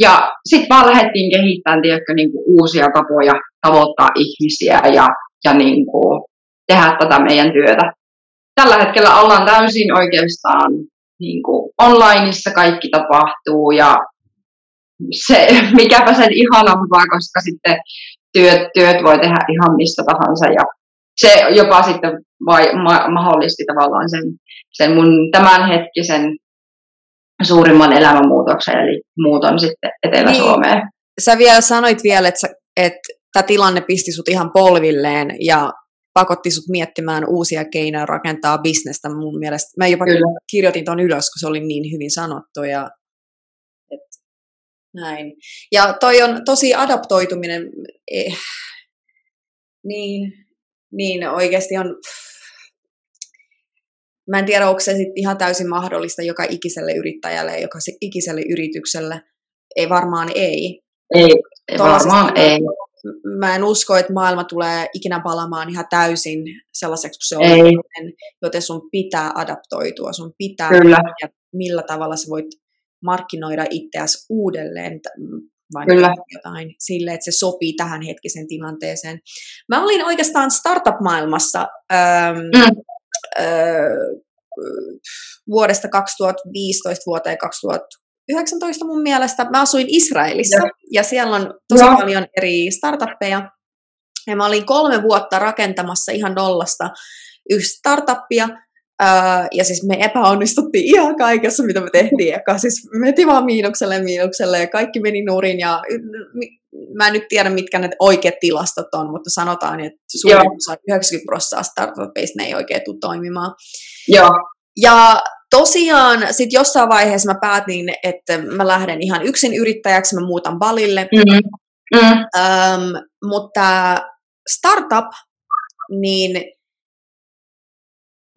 Ja sitten vaan lähdettiin kehittämään tiedätkö, niin kuin uusia tapoja tavoittaa ihmisiä ja, ja niin kuin tehdä tätä meidän työtä. Tällä hetkellä ollaan täysin oikeastaan... Niin kuin onlineissa kaikki tapahtuu ja se, mikäpä sen ihanampaa, koska sitten työt, työt voi tehdä ihan mistä tahansa ja se jopa sitten vai, ma, mahdollisti tavallaan sen, sen mun tämänhetkisen suurimman elämänmuutoksen eli muuton sitten Etelä-Suomeen. Niin, sä vielä sanoit vielä, että, että tämä tilanne pisti sut ihan polvilleen ja pakotti sut miettimään uusia keinoja rakentaa bisnestä mun mielestä. Mä jopa Kyllä. kirjoitin ton ylös, kun se oli niin hyvin sanottu. Ja, et, näin. Ja toi on tosi adaptoituminen. Eh, niin, niin oikeasti on... Mä en tiedä, onko se sit ihan täysin mahdollista joka ikiselle yrittäjälle ja joka ikiselle yritykselle. Ei varmaan ei. Ei, ei varmaan ei. Mä en usko, että maailma tulee ikinä palaamaan ihan täysin sellaiseksi, kun se on, Ei. joten sun pitää adaptoitua, sun pitää Kyllä. ja millä tavalla sä voit markkinoida itseäsi uudelleen vai jotain sille, että se sopii tähän hetkisen tilanteeseen. Mä olin oikeastaan startup-maailmassa ähm, mm. äh, vuodesta kaksituhattaviisitoista vuoteen kaksituhattakuusitoista yhdeksäntoista mun mielestä. Mä asuin Israelissa ja, ja siellä on tosi ja. paljon eri startuppeja. Ja mä olin kolme vuotta rakentamassa ihan nollasta yksi startuppia. Öö, ja siis me epäonnistuttiin ihan kaikessa, mitä me tehtiin. Eka siis meni vaan miinukselle miinukselle ja kaikki meni nurin. Ja mä en nyt tiedä, mitkä ne oikeat tilastot on, mutta sanotaan, että suurin osa yhdeksänkymmentä prosenttia startupeista ne ei oikein tule toimimaan. Joo. Ja tosiaan sit jossain vaiheessa mä päätin, että mä lähden ihan yksin yrittäjäksi, mä muutan Balille. Mm-hmm. Mm-hmm. Öö, mutta startup, niin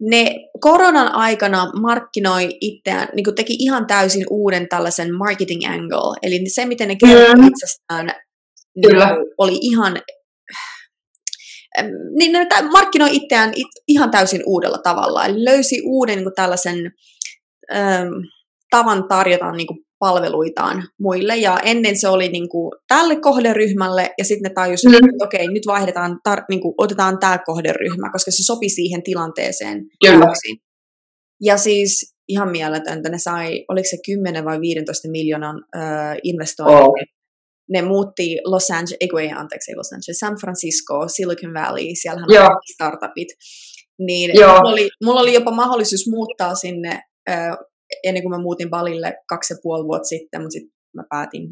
ne koronan aikana markkinoi itseään, niin teki ihan täysin uuden tällaisen marketing angle. Eli se, miten ne kertoi itsestään, niin oli ihan, niin ne markkinoi itseään ihan täysin uudella tavalla. Eli löysi uuden niin tällaisen ähm, tavan tarjota niin palveluitaan muille. Ja ennen se oli niin kuin tälle kohderyhmälle, ja sitten ne tajusivat, mm. että okei, nyt vaihdetaan, tar- niin kuin, otetaan tämä kohderyhmä, koska se sopi siihen tilanteeseen. Mm. Ja siis ihan mieletöntä, ne sai, oliko se kymmenen vai viisitoista miljoonan äh, investointia. Oh. Ne muutti Los Angeles, ei kun ei, anteeksi, Los Angeles, San Francisco, Silicon Valley, siellähän yeah. on startupit. Niin yeah. mulla, oli, mulla oli jopa mahdollisuus muuttaa sinne, äh, ennen kuin mä muutin Balille kaksi ja puoli vuotta sitten, mutta sitten mä päätin,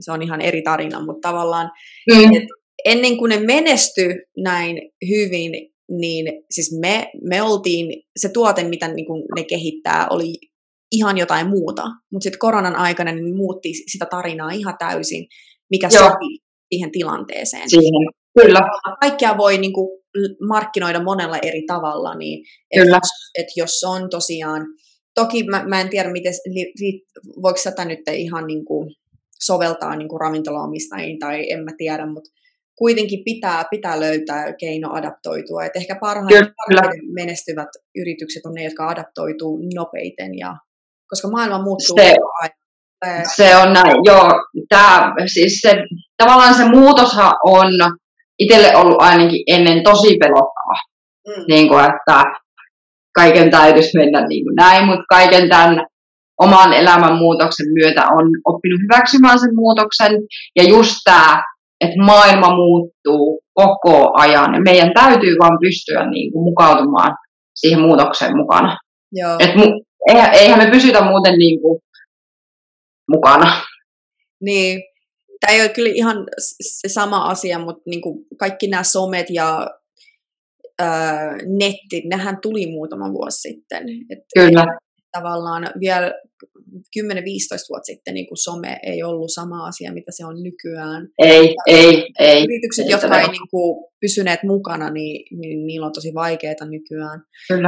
se on ihan eri tarina, mutta tavallaan mm. et ennen kuin ne menestyi näin hyvin, niin siis me, me oltiin, se tuote, mitä niin kuin ne kehittää, oli ihan jotain muuta, mutta sitten koronan aikana ne muutti sitä tarinaa ihan täysin, mikä Joo. sopi siihen tilanteeseen. Siihen. Kyllä. Kaikkea voi niin kuin markkinoida monella eri tavalla, niin että et jos on tosiaan, toki mä, mä en tiedä, miten, voiko tätä nyt ihan niin kuin soveltaa niin kuin ravintolaomistajiin tai en mä tiedä, mutta kuitenkin pitää, pitää löytää keino adaptoitua. Et ehkä parhaiten, parhaiten menestyvät yritykset on ne, jotka adaptoituu nopeiten, ja, koska maailma muuttuu se, aina. Se on näin, joo. Tää, siis se, tavallaan se muutoshan on itselle ollut ainakin ennen tosi pelottava. Mm. Niin kuin, että kaiken täytyisi mennä niin kuin näin, mutta kaiken tämän oman elämän muutoksen myötä on oppinut hyväksymään sen muutoksen. Ja just tämä, että maailma muuttuu koko ajan. Ja meidän täytyy vaan pystyä niin kuin mukautumaan siihen muutokseen mukana. Joo. Et mu- eihän me pysytä muuten niin kuin mukana. Niin. Tämä ei ole kyllä ihan se sama asia, mutta niin kuin kaikki nämä somet ja netti, nehän tuli muutama vuosi sitten. Että Kyllä. Tavallaan vielä kymmenen viisitoista vuotta sitten niin kuin some ei ollut sama asia, mitä se on nykyään. Ei, ja ei, ei. Yritykset, ei, jotka ei niin kuin pysyneet mukana, niin, niin niillä on tosi vaikeaa nykyään.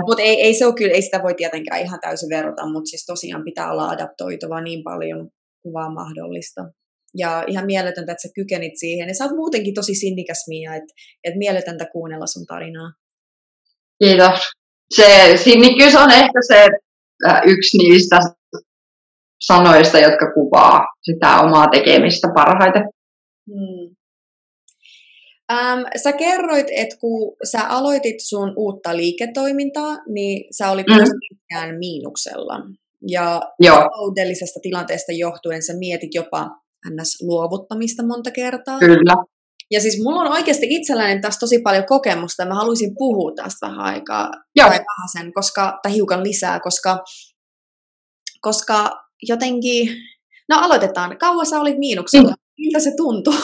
Mutta ei, ei se ole kyllä, ei sitä voi tietenkään ihan täysin verrata, mutta siis tosiaan pitää olla adaptoitava niin paljon kuin vaan mahdollista. Ja ihan mieletöntä, että sä kykenit siihen. Ja sä oot muutenkin tosi sinnikäs, Mia, että et mieletöntä kuunnella sun tarinaa. Kiitos. Se sinnikkyys on ehkä se äh, yksi niistä sanoista, jotka kuvaa sitä omaa tekemistä parhaiten. Hmm. Ähm, sä kerroit, että kun sä aloitit sun uutta liiketoimintaa, niin sä olit mm. myös pitkään miinuksella. Ja taloudellisesta tilanteesta johtuen sä mietit jopa luovuttamista monta kertaa. Kyllä. Ja siis mulla on oikeasti itselläni taas tosi paljon kokemusta, ja mä haluaisin puhua tästä vähän aikaa, Joo. tai vähän sen, koska, tai hiukan lisää, koska, koska jotenkin, no aloitetaan, kauan sä olit miinuksella, mm. miltä se tuntuu?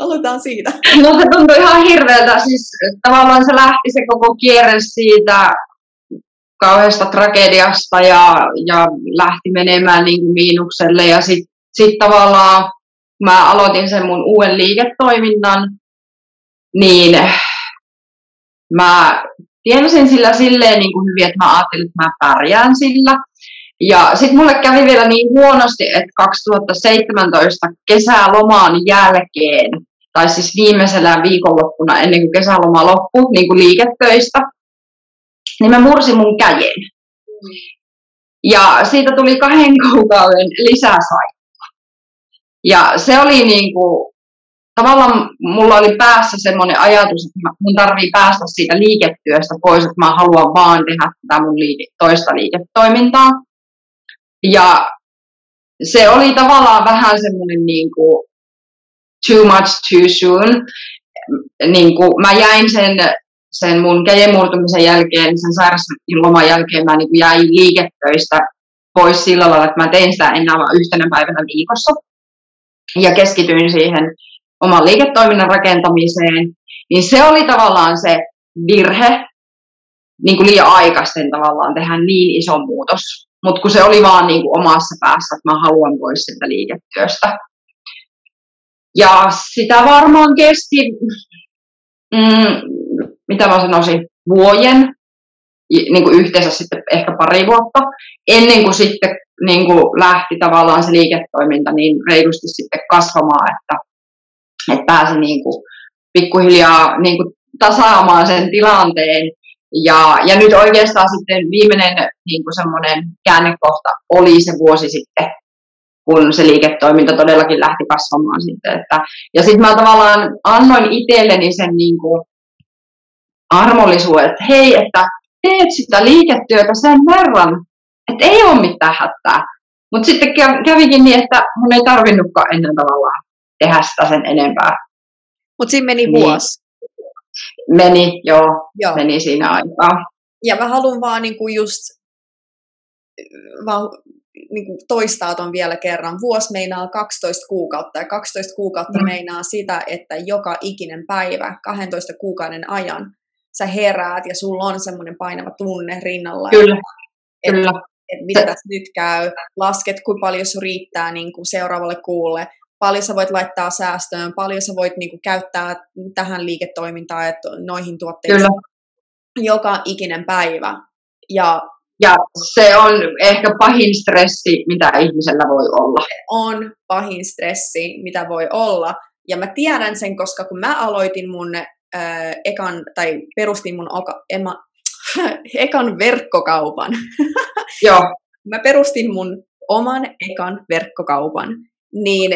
Aloitetaan siitä. No se tuntui ihan hirveältä, siis tavallaan se lähti se koko kierre siitä kauheasta tragediasta, ja, ja lähti menemään niin kuin miinukselle, ja sitten Sitten tavallaan, kun mä aloitin sen mun uuden liiketoiminnan, niin mä tienasin sillä silleen niin kuin hyvin, että mä ajattelin, että mä pärjään sillä. Ja sitten mulle kävi vielä niin huonosti, että kaksituhattaseitsemäntoista kesäloman jälkeen, tai siis viimeisellä viikonloppuna ennen kuin kesäloma loppui niin kuin liiketöistä, niin mä mursin mun käden. Ja siitä tuli kahden kuukauden lisäsairas. Ja se oli niinku, tavallaan mulla oli päässä semmoinen ajatus, että mun tarvii päästä siitä liiketyöstä pois, että mä haluan vaan tehdä tätä mun liike, toista liiketoimintaa. Ja se oli tavallaan vähän semmoinen niinku too much too soon. Niinku, mä jäin sen sen mun käden murtumisen jälkeen, sen sairastin loman jälkeen mä niin jäin liiketöistä pois sillä lailla, että mä tein sitä enää vaan yhtenä päivänä viikossa. Ja keskityin siihen oman liiketoiminnan rakentamiseen. Niin se oli tavallaan se virhe, niin kuin liian aikaisten tavallaan tehdä niin iso muutos. Mutta kun se oli vaan niin kuin omassa päässä, että mä haluan pois sitä liiketyöstä. Ja sitä varmaan kesti, mm, mitä mä sanoisin, vuoden, niin kuin yhteensä sitten ehkä pari vuotta, ennen kuin sitten niin kuin lähti tavallaan se liiketoiminta niin reilusti sitten kasvamaan, että, että pääsi niin kuin pikkuhiljaa niin kuin tasaamaan sen tilanteen. Ja, ja nyt oikeastaan sitten viimeinen niin kuin semmoinen käännekohta oli se vuosi sitten, kun se liiketoiminta todellakin lähti kasvamaan sitten. Että, ja sitten mä tavallaan annoin itselleni sen niin kuin armollisuuden, että hei, että teet sitä liiketyötä sen verran, että ei ole mitään hätää. Mutta sitten kävikin niin, että mun ei tarvinnutkaan ennen tavallaan tehdä sitä sen enempää. Mutta siinä meni vuosi. Meni, joo, joo. Meni siinä aikaa. Ja mä haluan vaan niinku just vaan niinku toistaa ton vielä kerran. Vuosi meinaa kaksitoista kuukautta ja kaksitoista kuukautta mm. meinaa sitä, että joka ikinen päivä kaksitoista kuukauden ajan sä heräät ja sulla on semmoinen painava tunne rinnalla. Kyllä, että, kyllä. Että, että mitä tässä nyt käy, lasket kuinka paljon sun riittää niinku seuraavalle kuulle. Paljon sä voit laittaa säästöön, paljon sä voit niinku käyttää tähän liiketoimintaan, että noihin tuotteisiin joka ikinen päivä. Ja, ja se on ehkä pahin stressi, mitä ihmisellä voi olla. Se on pahin stressi, mitä voi olla. Ja mä tiedän sen, koska kun mä aloitin mun äh, ekan, tai perustin mun oka, ema, ekan verkkokaupan. Joo. Mä perustin mun oman ekan verkkokaupan. Niin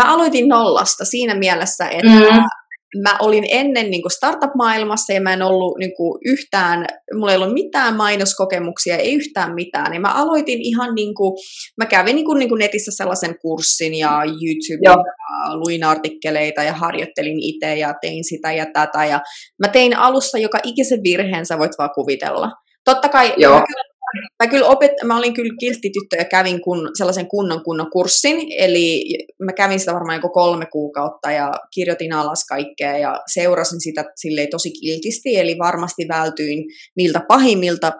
mä aloitin nollasta siinä mielessä, että mm. mä olin ennen niin kuin startup-maailmassa ja mä en ollut niin kuin yhtään, mulla ei ollut mitään mainoskokemuksia, ei yhtään mitään. Ja mä aloitin ihan niin kuin, mä kävin niin kuin, niin kuin netissä sellaisen kurssin ja YouTubea, ja luin artikkeleita ja harjoittelin itse ja tein sitä ja tätä. Ja mä tein alussa joka ikisen virheen, sä voit vaan kuvitella. Totta kai... Joo. Mä, kyllä opet, mä olin kyllä kiltti tyttö ja kävin kun, sellaisen kunnon kunnon kurssin, eli mä kävin sitä varmaan joku kolme kuukautta ja kirjoitin alas kaikkea ja seurasin sitä silleen tosi kiltisti, eli varmasti vältyin niiltä pahimmilta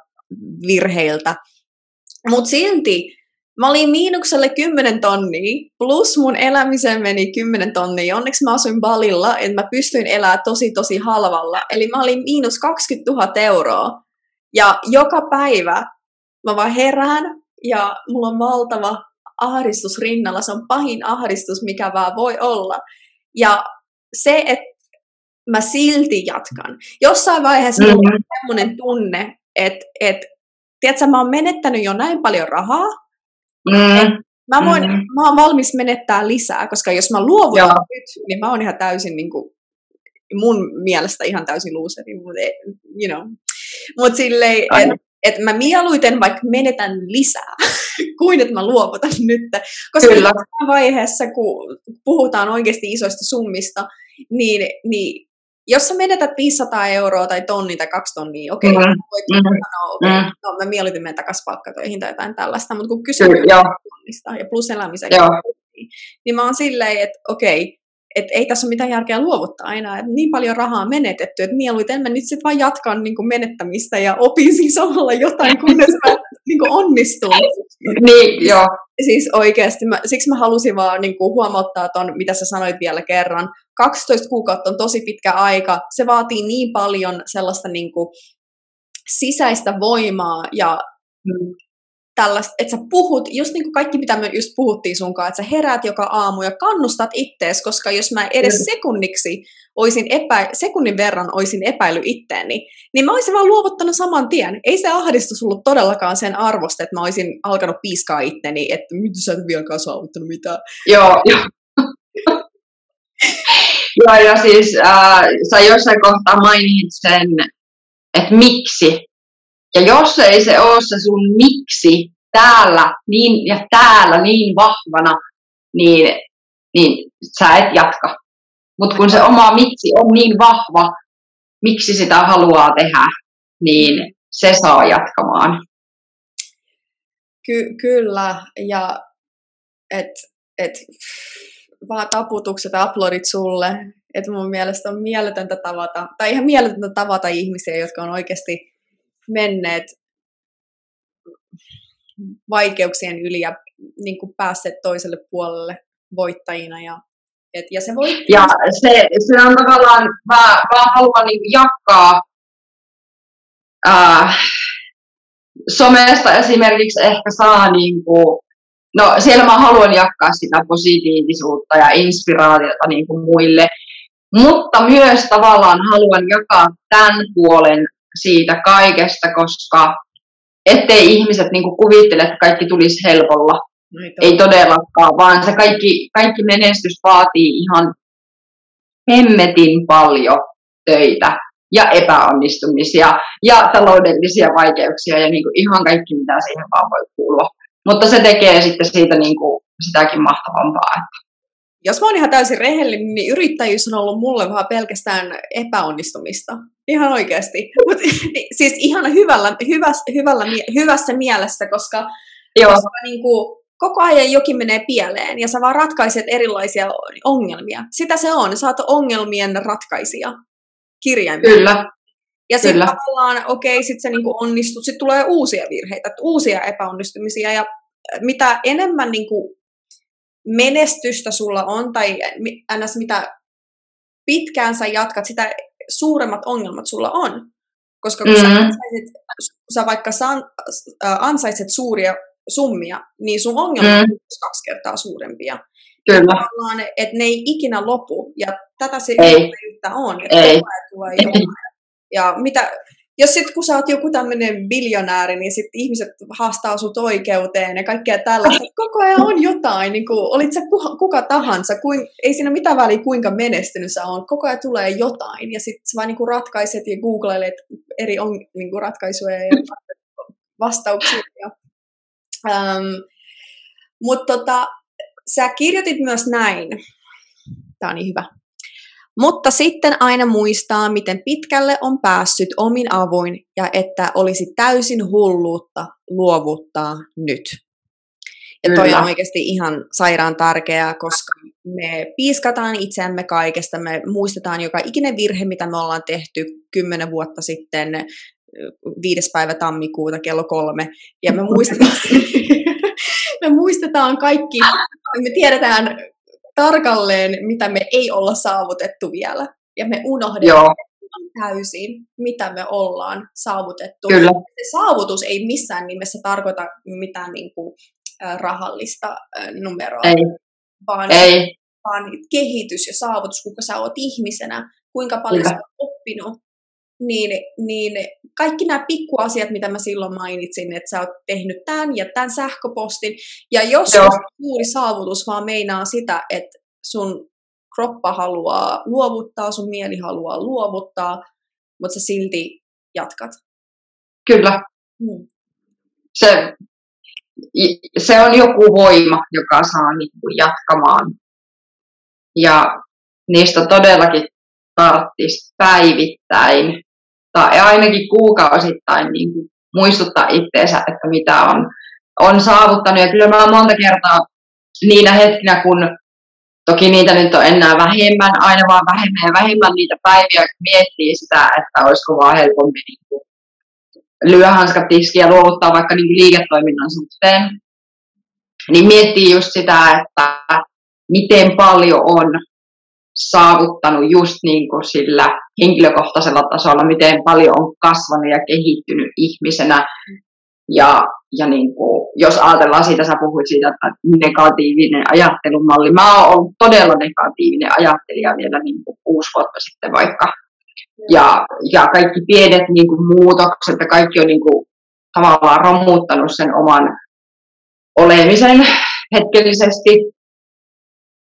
virheiltä. Mutta silti mä olin miinukselle kymmenen tonnia, plus mun elämiseen meni kymmenen tonnia. Onneksi mä asuin Balilla, että mä pystyin elämään tosi tosi halvalla, eli mä olin miinus kaksikymmentätuhatta euroa ja joka päivä mä vaan herään ja mulla on valtava ahdistus rinnalla. Se on pahin ahdistus, mikä vaan voi olla. Ja se, että mä silti jatkan. Jossain vaiheessa mm-hmm. mulla on semmoinen tunne, että et, tiedätkö, mä oon menettänyt jo näin paljon rahaa. Mm-hmm. Mä, voin, mm-hmm. mä oon valmis menettää lisää, koska jos mä luovutan Joo. nyt, niin mä oon ihan täysin, niin kuin, mun mielestä ihan täysin luuseri. You know. Mutta silleen... Et, että mä mieluiten vaikka menetän lisää, kuin että mä luovutan nyt. Koska tässä vaiheessa, kun puhutaan oikeasti isoista summista, niin, niin jos sä menetät viisisataa euroa tai tonni tai kaksi tonnia, okei, okay, mm-hmm. voit mm-hmm. sanoa, okay, mm-hmm. no, mä mieluiten menen takaisin palkkatöihin tai jotain tällaista, mutta kun kyse tonnista ja plus elämisen, niin mä oon silleen, että okei, okay, että ei tässä ole mitään järkeä luovuttaa aina, että niin paljon rahaa on menetetty, että mieluiten mä nyt sitten vaan jatkan niin kuin menettämistä ja opin siis samalla jotain, kunnes mä niin kuin onnistun. Niin, joo. Siis oikeasti, mä, siksi mä halusin vaan niin kuin huomauttaa ton, mitä sä sanoit vielä kerran. kaksitoista kuukautta on tosi pitkä aika, se vaatii niin paljon sellaista niin kuin sisäistä voimaa ja... Mm. Tällaista, että sä puhut, just niin kuin kaikki mitä me just puhuttiin sunkaan, että sä heräät joka aamu ja kannustat ittees, koska jos mä edes sekunniksi oisin epä, sekunnin verran oisin epäily itteeni, niin mä oisin vaan luovuttanut saman tien. Ei se ahdistus ollut todellakaan sen arvosta, että mä oisin alkanut piiskaa itteni, että mitä sä et vieläkään saavuttanut mitään. Joo, joo. Joo, ja siis äh, sä jossain kohtaa mainit sen, että miksi. Ja jos ei se ole se sun miksi täällä niin, ja täällä niin vahvana, niin, niin sä et jatka. Mutta kun se oma miksi on niin vahva, miksi sitä haluaa tehdä, niin se saa jatkamaan. Ky- kyllä, ja et, et, vaan taputukset ja aplodit sulle. Et mun mielestä on mieletöntä tavata, tai ihan mieletöntä tavata ihmisiä, jotka on oikeasti menneet vaikeuksien yli ja niin kuin päässeet toiselle puolelle voittajina. Ja, et, ja, se, voittajina. ja se, se on tavallaan, mä, mä haluan niin jakaa äh, somesta esimerkiksi ehkä saa niin kuin, no siellä mä haluan jakaa sitä positiivisuutta ja inspiraatiota niin kuin muille, mutta myös tavallaan haluan jakaa tämän puolen siitä kaikesta, koska ettei ihmiset niin kuin kuvittele, että kaikki tulisi helpolla. Ei, ei todellakaan, vaan se kaikki, kaikki menestys vaatii ihan hemmetin paljon töitä ja epäonnistumisia ja taloudellisia vaikeuksia ja niin kuin ihan kaikki, mitä siihen vaan voi kuulla. Mutta se tekee sitten siitä niin kuin sitäkin mahtavampaa. Jos mä oon ihan täysin rehellinen, niin yrittäjyys on ollut mulle vaan pelkästään epäonnistumista. Ihan oikeasti. Mut, siis ihan hyvällä, hyvässä, hyvällä, hyvässä mielessä, koska, koska niin kuin, koko ajan jokin menee pieleen ja sä vaan ratkaiset erilaisia ongelmia. Sitä se on. Sä oot ongelmien ratkaisija kirjaimia. Kyllä. Ja sitten tavallaan, okei, sitten se niinku onnistuu, sitten tulee uusia virheitä, uusia epäonnistumisia. Ja mitä enemmän niinku menestystä sulla on, tai ns. Mitä pitkään sä jatkat, sitä suuremmat ongelmat sulla on. Koska kun mm-hmm. sä, ansaisit, sä vaikka san, ansaitset suuria summia, niin sun ongelmat mm-hmm. on kaksi kertaa suurempia. Kyllä. Että ne ei ikinä lopu. Ja tätä se yrittäjyyttä on. Että ei. Tulee jollain. Ja mitä, jos sit kun sä oot joku tämmönen biljonääri, niin sit ihmiset haastaa sut oikeuteen ja kaikkea tällaista. Koko ajan on jotain, niin kun, olit sä kuka tahansa, kuin, ei siinä mitään väliä kuinka menestynyt sä on. Koko ajan tulee jotain ja sit sä vaan niin kun ratkaiset ja googlailet eri on, niin kun ratkaisuja ja vastauksia. Ähm, mutta tota, sä kirjoitit myös näin. Tää on niin hyvä. Mutta sitten aina muistaa, miten pitkälle on päässyt omin avoin ja että olisi täysin hulluutta luovuttaa nyt. Ja toi on oikeasti ihan sairaan tärkeää, koska me piiskataan itseämme kaikesta. Me muistetaan joka ikinen virhe, mitä me ollaan tehty kymmenen vuotta sitten, viides päivä tammikuuta kello kolme. Ja me muistetaan, me muistetaan kaikki, me tiedetään tarkalleen, mitä me ei olla saavutettu vielä. Ja me unohdetaan täysin, mitä me ollaan saavutettu. Kyllä. Saavutus ei missään nimessä tarkoita mitään niin kuin, äh, rahallista äh, numeroa. Ei. Vaan, ei. vaan kehitys ja saavutus, kuinka sä oot ihmisenä, kuinka paljon Kyllä. sä oot oppinut. Niin, niin kaikki nämä pikkuasiat, mitä mä silloin mainitsin, että sä oot tehnyt tämän ja tämän sähköpostin. Ja jos Joo. suuri saavutus vaan meinaa sitä, että sun kroppa haluaa luovuttaa, sun mieli haluaa luovuttaa, mutta sä silti jatkat. Kyllä. Hmm. Se, se on joku voima, joka saa jatkamaan. Ja niistä todellakin tarvitsisi päivittäin tai ainakin kuukausittain niin kuin muistuttaa itseensä, että mitä on, on saavuttanut. Ja kyllä mä monta kertaa niinä hetkinä, kun toki niitä nyt on enää vähemmän, aina vaan vähemmän ja vähemmän niitä päiviä, kun miettii sitä, että olisiko vaan helpompi niin lyö hanskat tiskiin ja luovuttaa vaikka niin kuin liiketoiminnan suhteen. Niin miettii just sitä, että miten paljon on saavuttanut just niin kuin sillä henkilökohtaisella tasolla, miten paljon on kasvanut ja kehittynyt ihmisenä. Ja, ja niin kuin, jos ajatellaan siitä, sä puhuit siitä, että negatiivinen ajattelumalli. Mä oon ollut todella negatiivinen ajattelija vielä niin kuin kuusi vuotta sitten vaikka. Ja, ja kaikki pienet niin kuin muutokset ja kaikki on niin kuin tavallaan romuttanut sen oman olemisen hetkellisesti.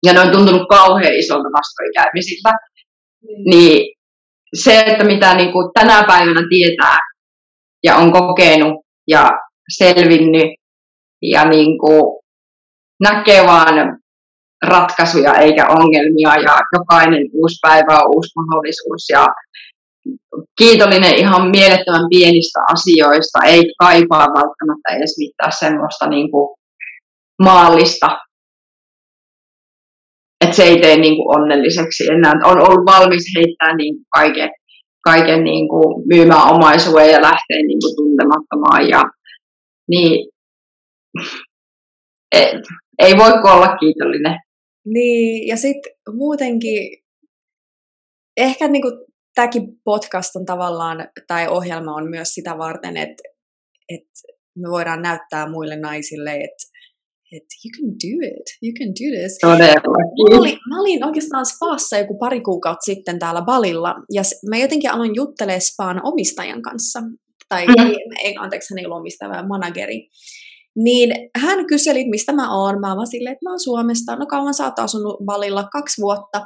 Ja ne on tuntunut kauhean isolta vastoinkäymisiltä. Mm. Niin se, että mitä niin kuin tänä päivänä tietää ja on kokenut ja selvinnyt ja niin kuin näkee vaan ratkaisuja eikä ongelmia ja jokainen uusi päivä on uusi mahdollisuus. Ja, kiitollinen ihan mielettömän pienistä asioista, ei kaipaa välttämättä edes mitään semmoista niin kuin maallista, että se ei tee niin kuin onnelliseksi enää. On ollut valmis heittämään niin kuin kaiken, kaiken niin kuin myymään omaisuuden ja lähteä niin kuin tuntemattomaan. Ja, niin, et, ei voi olla kiitollinen. Niin, ja sitten muutenkin, ehkä niin kuin tämäkin podcast on tavallaan, tai ohjelma on myös sitä varten, että, että me voidaan näyttää muille naisille, että, että you can do it, you can do this. Mä olin, mä olin oikeastaan spaassa joku pari kuukautta sitten täällä Balilla, ja mä jotenkin aloin juttelemaan spaan omistajan kanssa, tai mm-hmm. ei, anteeksi, hän ei ollut omistaja, vaan manageri. Niin hän kyseli, mistä mä oon. Mä vaan silleen, että mä oon Suomesta. No kauan sä oot asunut Balilla kaksi vuotta.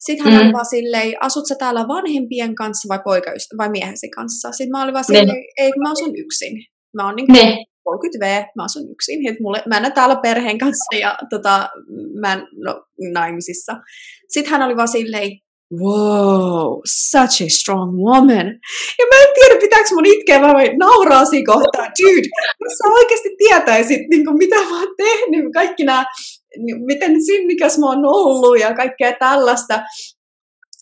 Sitten hän mm. oli vaan silleen, asut sä täällä vanhempien kanssa vai poikaystä, vai miehesi kanssa? Sitten mä olin vaan silleen, ne. ei mä asun yksin. Mä oon niin kolmekymmentä vuotta, mä asun yksin. Mulle, mä en ole täällä perheen kanssa ja tota, mä en no, naimisissa. Sitten hän oli vaan silleen, wow, such a strong woman. Ja mä en tiedä, pitääkö mun itkeä vai nauraa siinä kohtaa. Dude, jos sä oikeasti tietäisit, niin kuin mitä mä oon tehnyt, kaikki nämä, miten sinnikäs mä oon ollut ja kaikkea tällaista.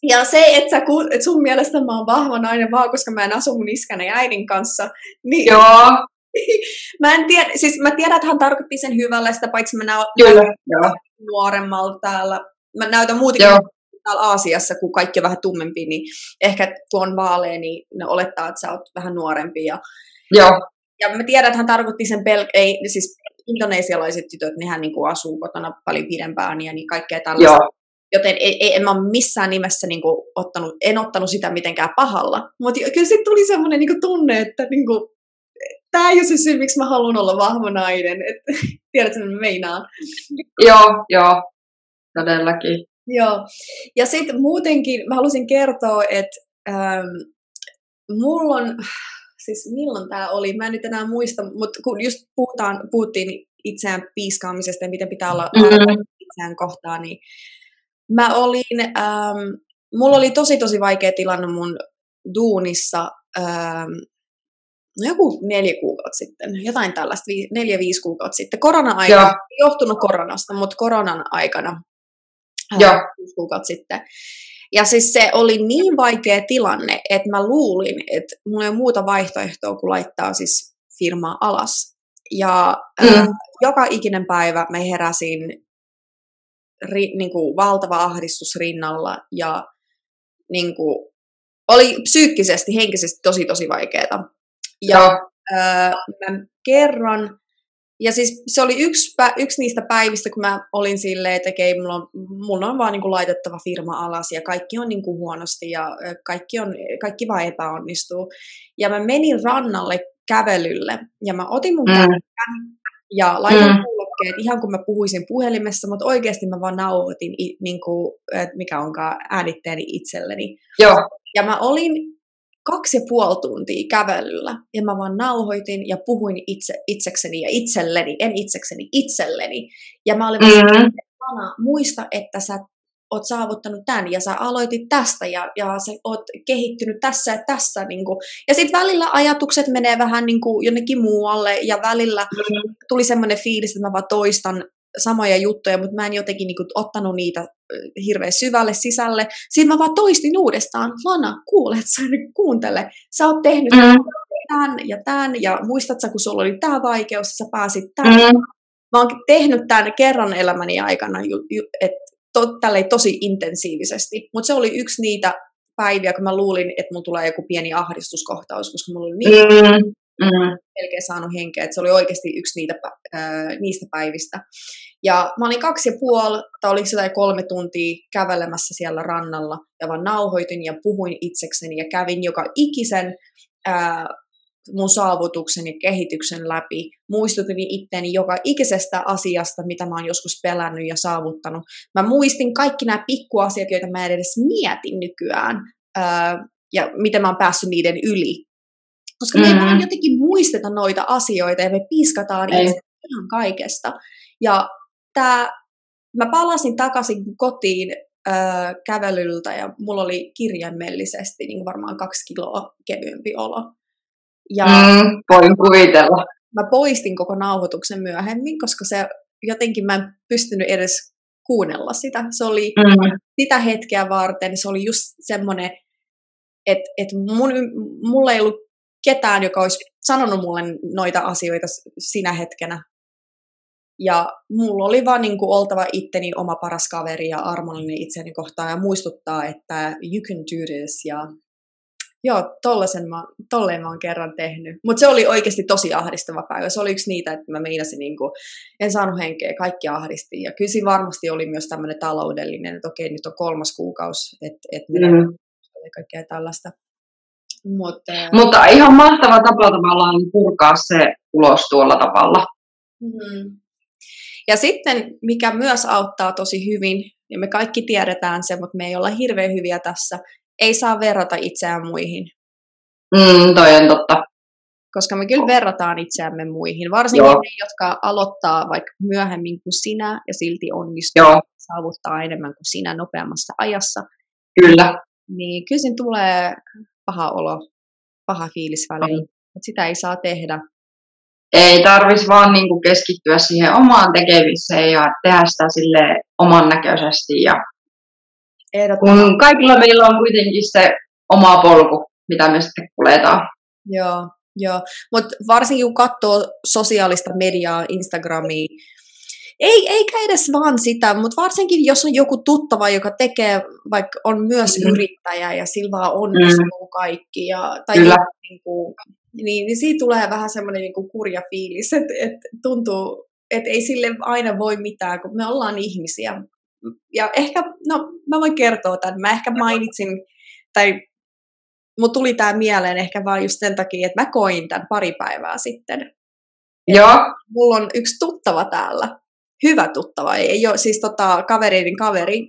Ja se, että, sä, että sun mielestä mä oon vahva nainen vaan, koska mä en asu mun iskän ja äidin kanssa. Niin, joo. Mä en tiedä, siis mä tiedän, että hän tarkoitti sen hyvällä, sitä paitsi mä näytän nuoremmalta täällä. Mä näytän muutenkin. Joo. Täällä Aasiassa, kun kaikki on vähän tummempi, niin ehkä tuon vaaleen, niin ne olettaa, että sä oot vähän nuorempi. Ja, Joo. ja, ja mä tiedän, että hän tarkoitti sen pelk... Ei, siis indonesialaiset tytöt, nehän niin kuin asuu kotona paljon pidempään ja niin kaikkea tällaista. Joo. Joten ei, ei, en mä ole missään nimessä niin kuin ottanut, en ottanut sitä mitenkään pahalla. Mutta kyllä sitten tuli semmoinen niin kuin tunne, että niin kuin, tämä ei ole se syy, miksi mä haluan olla vahva nainen. Et, tiedätkö, mitä mä meinaan? Joo, joo. Todellakin. Joo, ja sitten muutenkin mä halusin kertoa, että ähm, mulla on, siis milloin tää oli, mä en nyt enää muista, mutta kun just puhutaan, puhuttiin itseään piiskaamisesta ja miten pitää olla mm-hmm. itseään kohtaan, niin mä olin, ähm, mulla oli tosi tosi vaikea tilanne mun duunissa ähm, no joku neljä kuukautta sitten, jotain tällaista, vi- neljä viisi kuukautta sitten, korona-aikana, ei johtunut koronasta, mutta koronan aikana. Joo. Kuukautta sitten. Ja siis se oli niin vaikea tilanne, että mä luulin, että mulla ei ole muuta vaihtoehtoa kuin laittaa siis firmaa alas. Ja mm. äh, joka ikinen päivä mä heräsin ri, niin kuin valtava ahdistus rinnalla ja niin kuin, oli psyykkisesti, henkisesti tosi tosi vaikeeta. Ja äh, mä kerron. Ja siis se oli yksi, pä, yksi niistä päivistä, kun mä olin silleen, että okei, mulla on, mulla on vaan niin kuin laitettava firma alas ja kaikki on niin kuin huonosti ja kaikki, on, kaikki vaan epäonnistuu. Ja mä menin rannalle kävelylle ja mä otin mun mm. kännykän ja laitan mm. kuulokkeet ihan kun mä puhuisin puhelimessa, mutta oikeasti mä vaan nauhoitin, niin kuin, mikä onkaan äänitteeni itselleni. Joo. Ja mä olin kaksi ja puoli tuntia kävelyllä, ja mä vaan nauhoitin ja puhuin itse, itsekseni ja itselleni, en itsekseni, itselleni. Ja mä olin mm-hmm. sana, muista, että sä oot saavuttanut tämän, ja sä aloitit tästä, ja, ja sä oot kehittynyt tässä ja tässä. Niin kuin. Ja sit välillä ajatukset menee vähän niin kuin jonnekin muualle, ja välillä mm-hmm. tuli semmoinen fiilis, että mä vaan toistan samoja juttuja, mutta mä en jotenkin niinku ottanut niitä hirveän syvälle sisälle. Siinä mä vaan toistin uudestaan, Lana, kuule, että sä nyt kuuntele. Sä oot tehnyt mm. tämän ja tämän, ja muistat sä, kun sulla oli tää vaikeus, sä pääsit tämän. Mm. Mä oon tehnyt tämän kerran elämäni aikana, että to, tälleen tosi intensiivisesti. Mutta se oli yksi niitä päiviä, kun mä luulin, että mulla tulee joku pieni ahdistuskohtaus, koska mulla oli niin mm. Mm. melkein saanut henkeä, että se oli oikeasti yksi niitä, äh, niistä päivistä. Ja mä olin kaksi ja puoli, tai oliko se tai kolme tuntia kävelemässä siellä rannalla, ja vaan nauhoitin ja puhuin itsekseni, ja kävin joka ikisen äh, mun saavutuksen ja kehityksen läpi. Muistutin itteeni joka ikisestä asiasta, mitä mä oon joskus pelännyt ja saavuttanut. Mä muistin kaikki nämä pikkuasiat, joita mä en edes mietin nykyään, äh, ja miten mä oon päässyt niiden yli. Koska me ei mm-hmm. vaan jotenkin muisteta noita asioita ja me piiskataan itse ihan kaikesta. Ja tää, mä palasin takaisin kotiin öö, kävelyltä ja mulla oli kirjaimellisesti niin varmaan kaksi kiloa kevyempi olo. Ja mm, voin kuvitella. Mä poistin koko nauhoituksen myöhemmin, koska se jotenkin mä en pystynyt edes kuunnella sitä. Se oli mm. sitä hetkeä varten, se oli just semmoinen, että et mulla ei ollut ketään, joka olisi sanonut mulle noita asioita sinä hetkenä. Ja mulla oli vaan niin kuin oltava itteni oma paras kaveri ja armollinen itseni kohtaan ja muistuttaa, että you can do this. Ja joo, mä, tolleen mä oon kerran tehnyt. Mutta se oli oikeasti tosi ahdistava päivä. Se oli yksi niitä, että mä meinasin, niin kuin, en saanut henkeä, kaikki ahdisti. Ja kyllä siinä varmasti oli myös tämmöinen taloudellinen, että okei, nyt on kolmas kuukausi, että et minä mm. kaikkea tällaista. Mutta, Mutta ihan mahtava tapa tavallaan purkaa se ulos tuolla tavalla. Mm. Ja sitten, mikä myös auttaa tosi hyvin, ja me kaikki tiedetään se, mutta me ei olla hirveän hyviä tässä, ei saa verrata itseään muihin. Mm, toi on totta. Koska me kyllä verrataan itseämme muihin, varsinkin Joo. ne, jotka aloittaa vaikka myöhemmin kuin sinä, ja silti onnistuu Joo. saavuttaa enemmän kuin sinä nopeammassa ajassa. Kyllä. Niin kyllä siinä tulee paha olo, paha fiilis välillä, mutta sitä ei saa tehdä. Ei tarvitsisi vaan niinku keskittyä siihen omaan tekemiseen ja tehdä sitä silleen oman näköisesti. Ja kun kaikilla meillä on kuitenkin se oma polku, mitä me sitten kuljetaan. Joo, joo. Mutta varsinkin kun katsoo sosiaalista mediaa, Instagramia, ei, eikä edes vaan sitä, mutta varsinkin jos on joku tuttava, joka tekee, vaikka on myös mm. yrittäjä ja sillä vaan onnistuu mm. kaikki. Ja, tai niinku, niin, niin siitä tulee vähän semmoinen niinku kurja fiilis, että et tuntuu, että ei sille aina voi mitään, kun me ollaan ihmisiä. Ja ehkä, no mä voin kertoa tämän, mä ehkä mainitsin, tai mut tuli tää mieleen ehkä vaan just sen takia, että mä koin tämän pari päivää sitten. Joo. Mulla on yksi tuttava täällä. Hyvä tuttava, ei ole siis tota, kavereiden kaveri.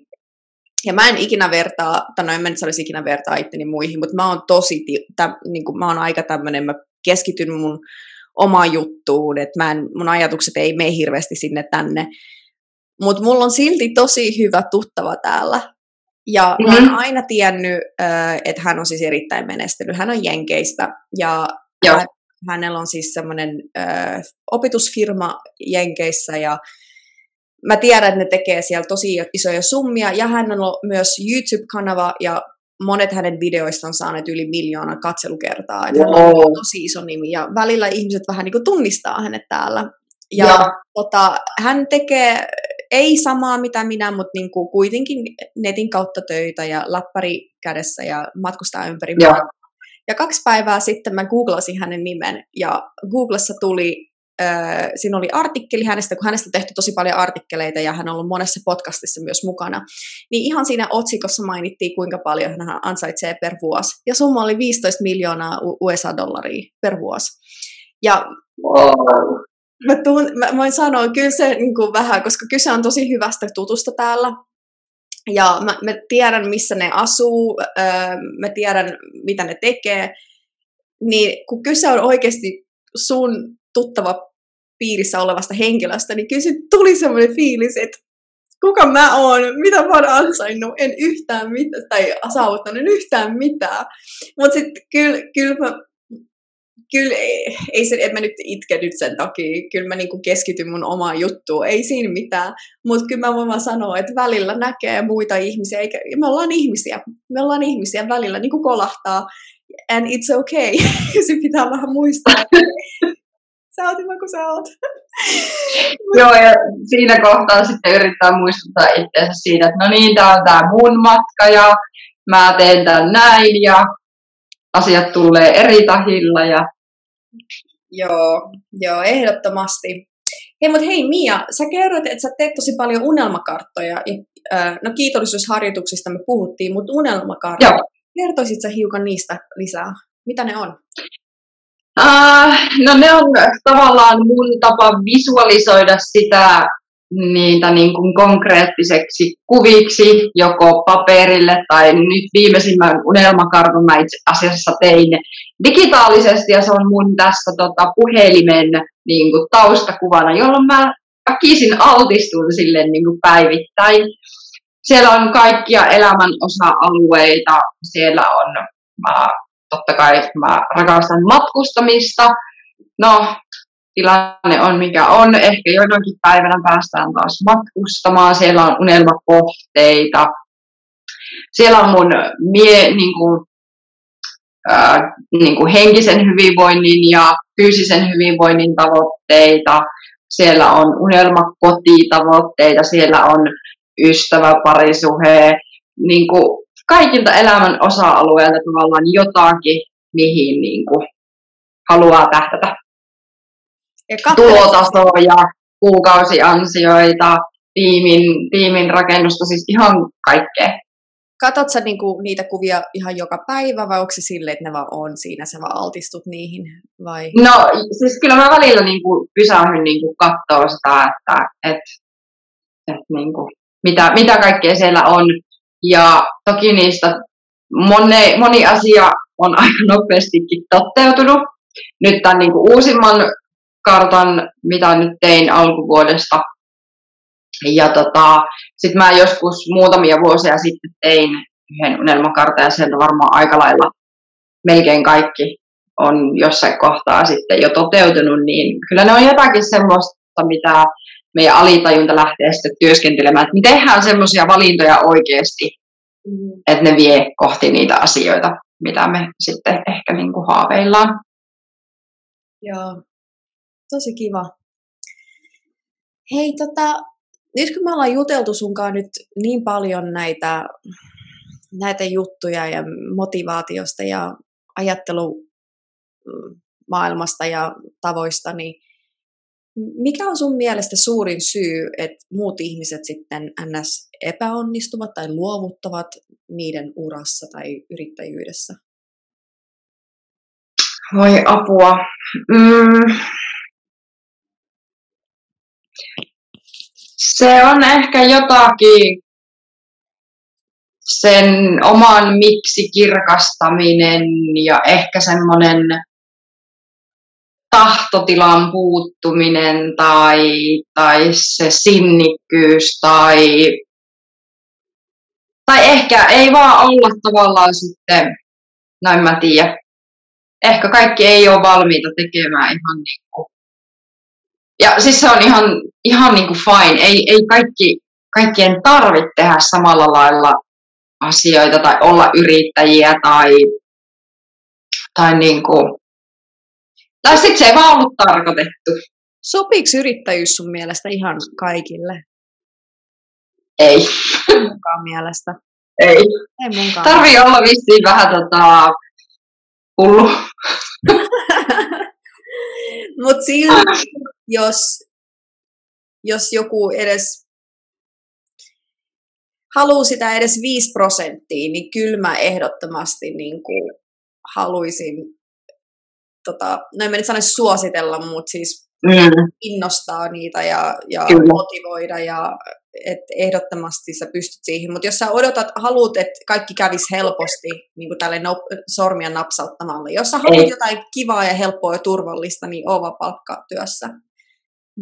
Ja mä en ikinä vertaa, tai no en mä nyt sanoisi ikinä vertaa itteni muihin, mutta mä oon tosi, tä, niin kuin, mä oon aika tämmönen, mä keskityn mun omaan juttuun, että mä en, mun ajatukset ei mene hirveästi sinne tänne. Mutta mulla on silti tosi hyvä tuttava täällä. Ja mm-hmm. mä oon aina tiennyt, että hän on siis erittäin menestynyt. Hän on Jenkeistä ja hän, hänellä on siis semmoinen opetusfirma Jenkeissä ja mä tiedän, että ne tekee siellä tosi isoja summia, ja hän on myös YouTube-kanava, ja monet hänen videoista on saaneet yli miljoonaa katselukertaa. Että hän on tosi iso nimi, ja välillä ihmiset vähän niin kuin tunnistaa hänet täällä. Ja, ja. Tota, hän tekee, ei samaa mitä minä, mutta niin kuin kuitenkin netin kautta töitä, ja läppäri kädessä, ja matkustaa ympäri ja. ja kaksi päivää sitten mä googlasin hänen nimen, ja Googlessa tuli... Siinä oli artikkeli hänestä, kun hänestä on tehty tosi paljon artikkeleita ja hän on ollut monessa podcastissa myös mukana. Niin ihan siinä otsikossa mainittiin, kuinka paljon hän ansaitsee per vuosi. Ja summa oli viisitoista miljoonaa U S A-dollaria per vuosi. Ja wow. mä, tuun, mä voin sanoa kyllä se niin kuin vähän, koska kyse on tosi hyvästä tutusta täällä. Ja mä, mä tiedän, missä ne asuu, mä tiedän, mitä ne tekee. Niin kun kyse on oikeasti sun... tuttava piirissä olevasta henkilöstä, niin kyllä se tuli semmoinen fiilis, että kuka mä oon, mitä mä oon ansainnut, en yhtään mitään, tai saavuttanut yhtään mitään. Mutta sitten kyllä, kyllä mä, kyllä ei, ei sen, en mä nyt itke nyt sen takia, kyllä mä niinku keskityn mun omaan juttuun, ei siinä mitään, mutta kyllä mä voin vaan sanoa, että välillä näkee muita ihmisiä, eikä, me ollaan ihmisiä, me ollaan ihmisiä välillä, niin kuin kolahtaa, and it's okay, se pitää vähän muistaa. Sä oot hyvä, kun sä oot. Joo, ja siinä kohtaa sitten yrittää muistuttaa itseänsä siitä, että no niin, tää on tää mun matka ja mä teen tän näin ja asiat tulee eri tahilla. Ja... Joo, joo, ehdottomasti. Hei, mut hei Mia, sä kerroit, että sä teet tosi paljon unelmakarttoja. No kiitollisuusharjoituksista me puhuttiin, mutta unelmakarttoja. Joo. Kertoisit sä hiukan niistä lisää? Mitä ne on? Uh, no ne on tavallaan mun tapa visualisoida sitä niitä niin kuin konkreettiseksi kuviksi, joko paperille tai nyt viimeisimmän unelmakartan mä itse asiassa tein digitaalisesti ja se on mun tässä tota, puhelimen niin kuin taustakuvana, jolloin mä väkisin altistun sille niin kuin päivittäin. Siellä on kaikkia elämän osa-alueita. Siellä on, mä, totta kai mä rakastan matkustamista. No, tilanne on mikä on. Ehkä jonakin päivänä päästään taas matkustamaan. Siellä on unelmakohteita. Siellä on mun mie, niin kuin, äh, niin kuin henkisen hyvinvoinnin ja fyysisen hyvinvoinnin tavoitteita. Siellä on unelmakotitavoitteita. Siellä on ystävä, parisuhe, niin kuin kaikilta elämän osa-alueilta tavallaan jotakin, mihin niin kuin haluaa tähdätä. Tulotasoja, kuukausiansioita, tiimin, tiimin rakennusta, siis ihan kaikkea. Katsotko sä niinku niitä kuvia ihan joka päivä vai onko se silleen, että ne vaan on siinä, sä vaan altistut niihin? Vai? No siis kyllä mä välillä niinku pysähdyn niinku kattoo sitä, että et, et niinku, mitä, mitä kaikkea siellä on. Ja toki niistä moni, moni asia on aika nopeastikin toteutunut. Nyt tämän niinku uusimman kartan, mitä nyt tein alkuvuodesta. Ja tota, sitten mä joskus muutamia vuosia sitten tein yhden unelmakartan ja sieltä varmaan aika lailla melkein kaikki on jossain kohtaa sitten jo toteutunut, niin kyllä ne on jotakin semmoista, mitä meidän alitajunta lähtee sitten työskentelemään, että me tehdään semmoisia valintoja oikeasti, mm. että ne vie kohti niitä asioita, mitä me sitten ehkä niin kuin haaveillaan. Joo, tosi kiva. Hei, tota... nyt kun me ollaan juteltu sunkaan nyt niin paljon näitä, näitä juttuja ja motivaatiosta ja ajattelumaailmasta ja tavoista, niin mikä on sun mielestä suurin syy, että muut ihmiset sitten ns. Epäonnistuvat tai luovuttavat niiden urassa tai yrittäjyydessä? Voi apua. Mm. Se on ehkä jotakin sen oman miksi kirkastaminen ja ehkä semmoinen tahtotilan puuttuminen tai, tai se sinnikkyys tai, tai ehkä ei vaan olla tavallaan sitten, no en mä tiedä, ehkä kaikki ei ole valmiita tekemään ihan niin kuin. Ja siis se on ihan, ihan niin kuin fine. Ei, ei kaikki, kaikkien tarvitse tehdä samalla lailla asioita tai olla yrittäjiä tai, tai niin kuin. Tai sitten se ei vaan ollut tarkoitettu. Sopiiko yrittäjyys sun mielestä ihan kaikille? Ei. Ei munkaan mielestä. Ei. Ei munkaan. Tarvii olla vissiin vähän tota hullu. Mut silti, jos, jos joku edes haluaa sitä edes viisi prosenttia, niin kyllä mä ehdottomasti niin kuin haluaisin, tota, no en mä nyt sano suositella, mutta siis mm. innostaa niitä ja, ja motivoida, ja et ehdottomasti sä pystyt siihen. Mutta jos sä odotat, haluat, että kaikki kävisi helposti, niin kuin tälle nop- sormia napsauttamalla. Jos sä haluat Ei. jotain kivaa ja helppoa ja turvallista, niin oo vaan palkkaa työssä.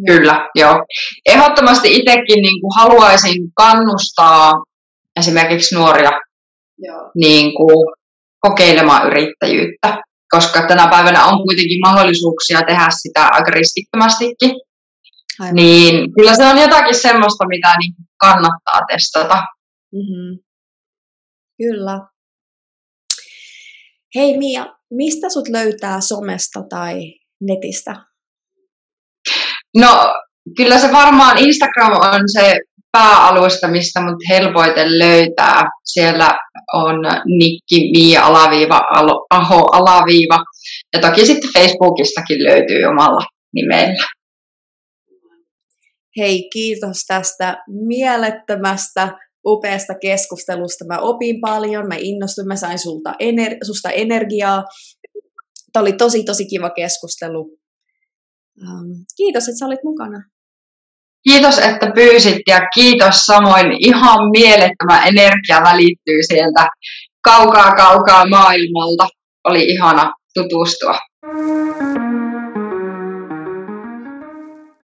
Kyllä, joo. Ehdottomasti itsekin niin kuin haluaisin kannustaa esimerkiksi nuoria niin kuin kokeilemaan yrittäjyyttä, koska tänä päivänä on kuitenkin mahdollisuuksia tehdä sitä aika riskittömästikin. Aivan. Niin kyllä se on jotakin semmoista, mitä niin kannattaa testata. Mm-hmm. Kyllä. Hei Mia, mistä sut löytää somesta tai netistä? No kyllä se varmaan Instagram on se pääalusta, mistä mut helpoiten löytää. Siellä on Nikki Mia alaviiva, Aho alaviiva. Ja toki sitten Facebookistakin löytyy omalla nimellä. Hei, kiitos tästä mielettömästä, upeasta keskustelusta. Mä opin paljon, mä innostuin, mä sain sulta ener- susta energiaa. Tämä oli tosi, tosi kiva keskustelu. Um, kiitos, että sä olit mukana. Kiitos, että pyysit ja kiitos samoin. Ihan mielettömä energia välittyy sieltä kaukaa, kaukaa maailmalta. Oli ihana tutustua.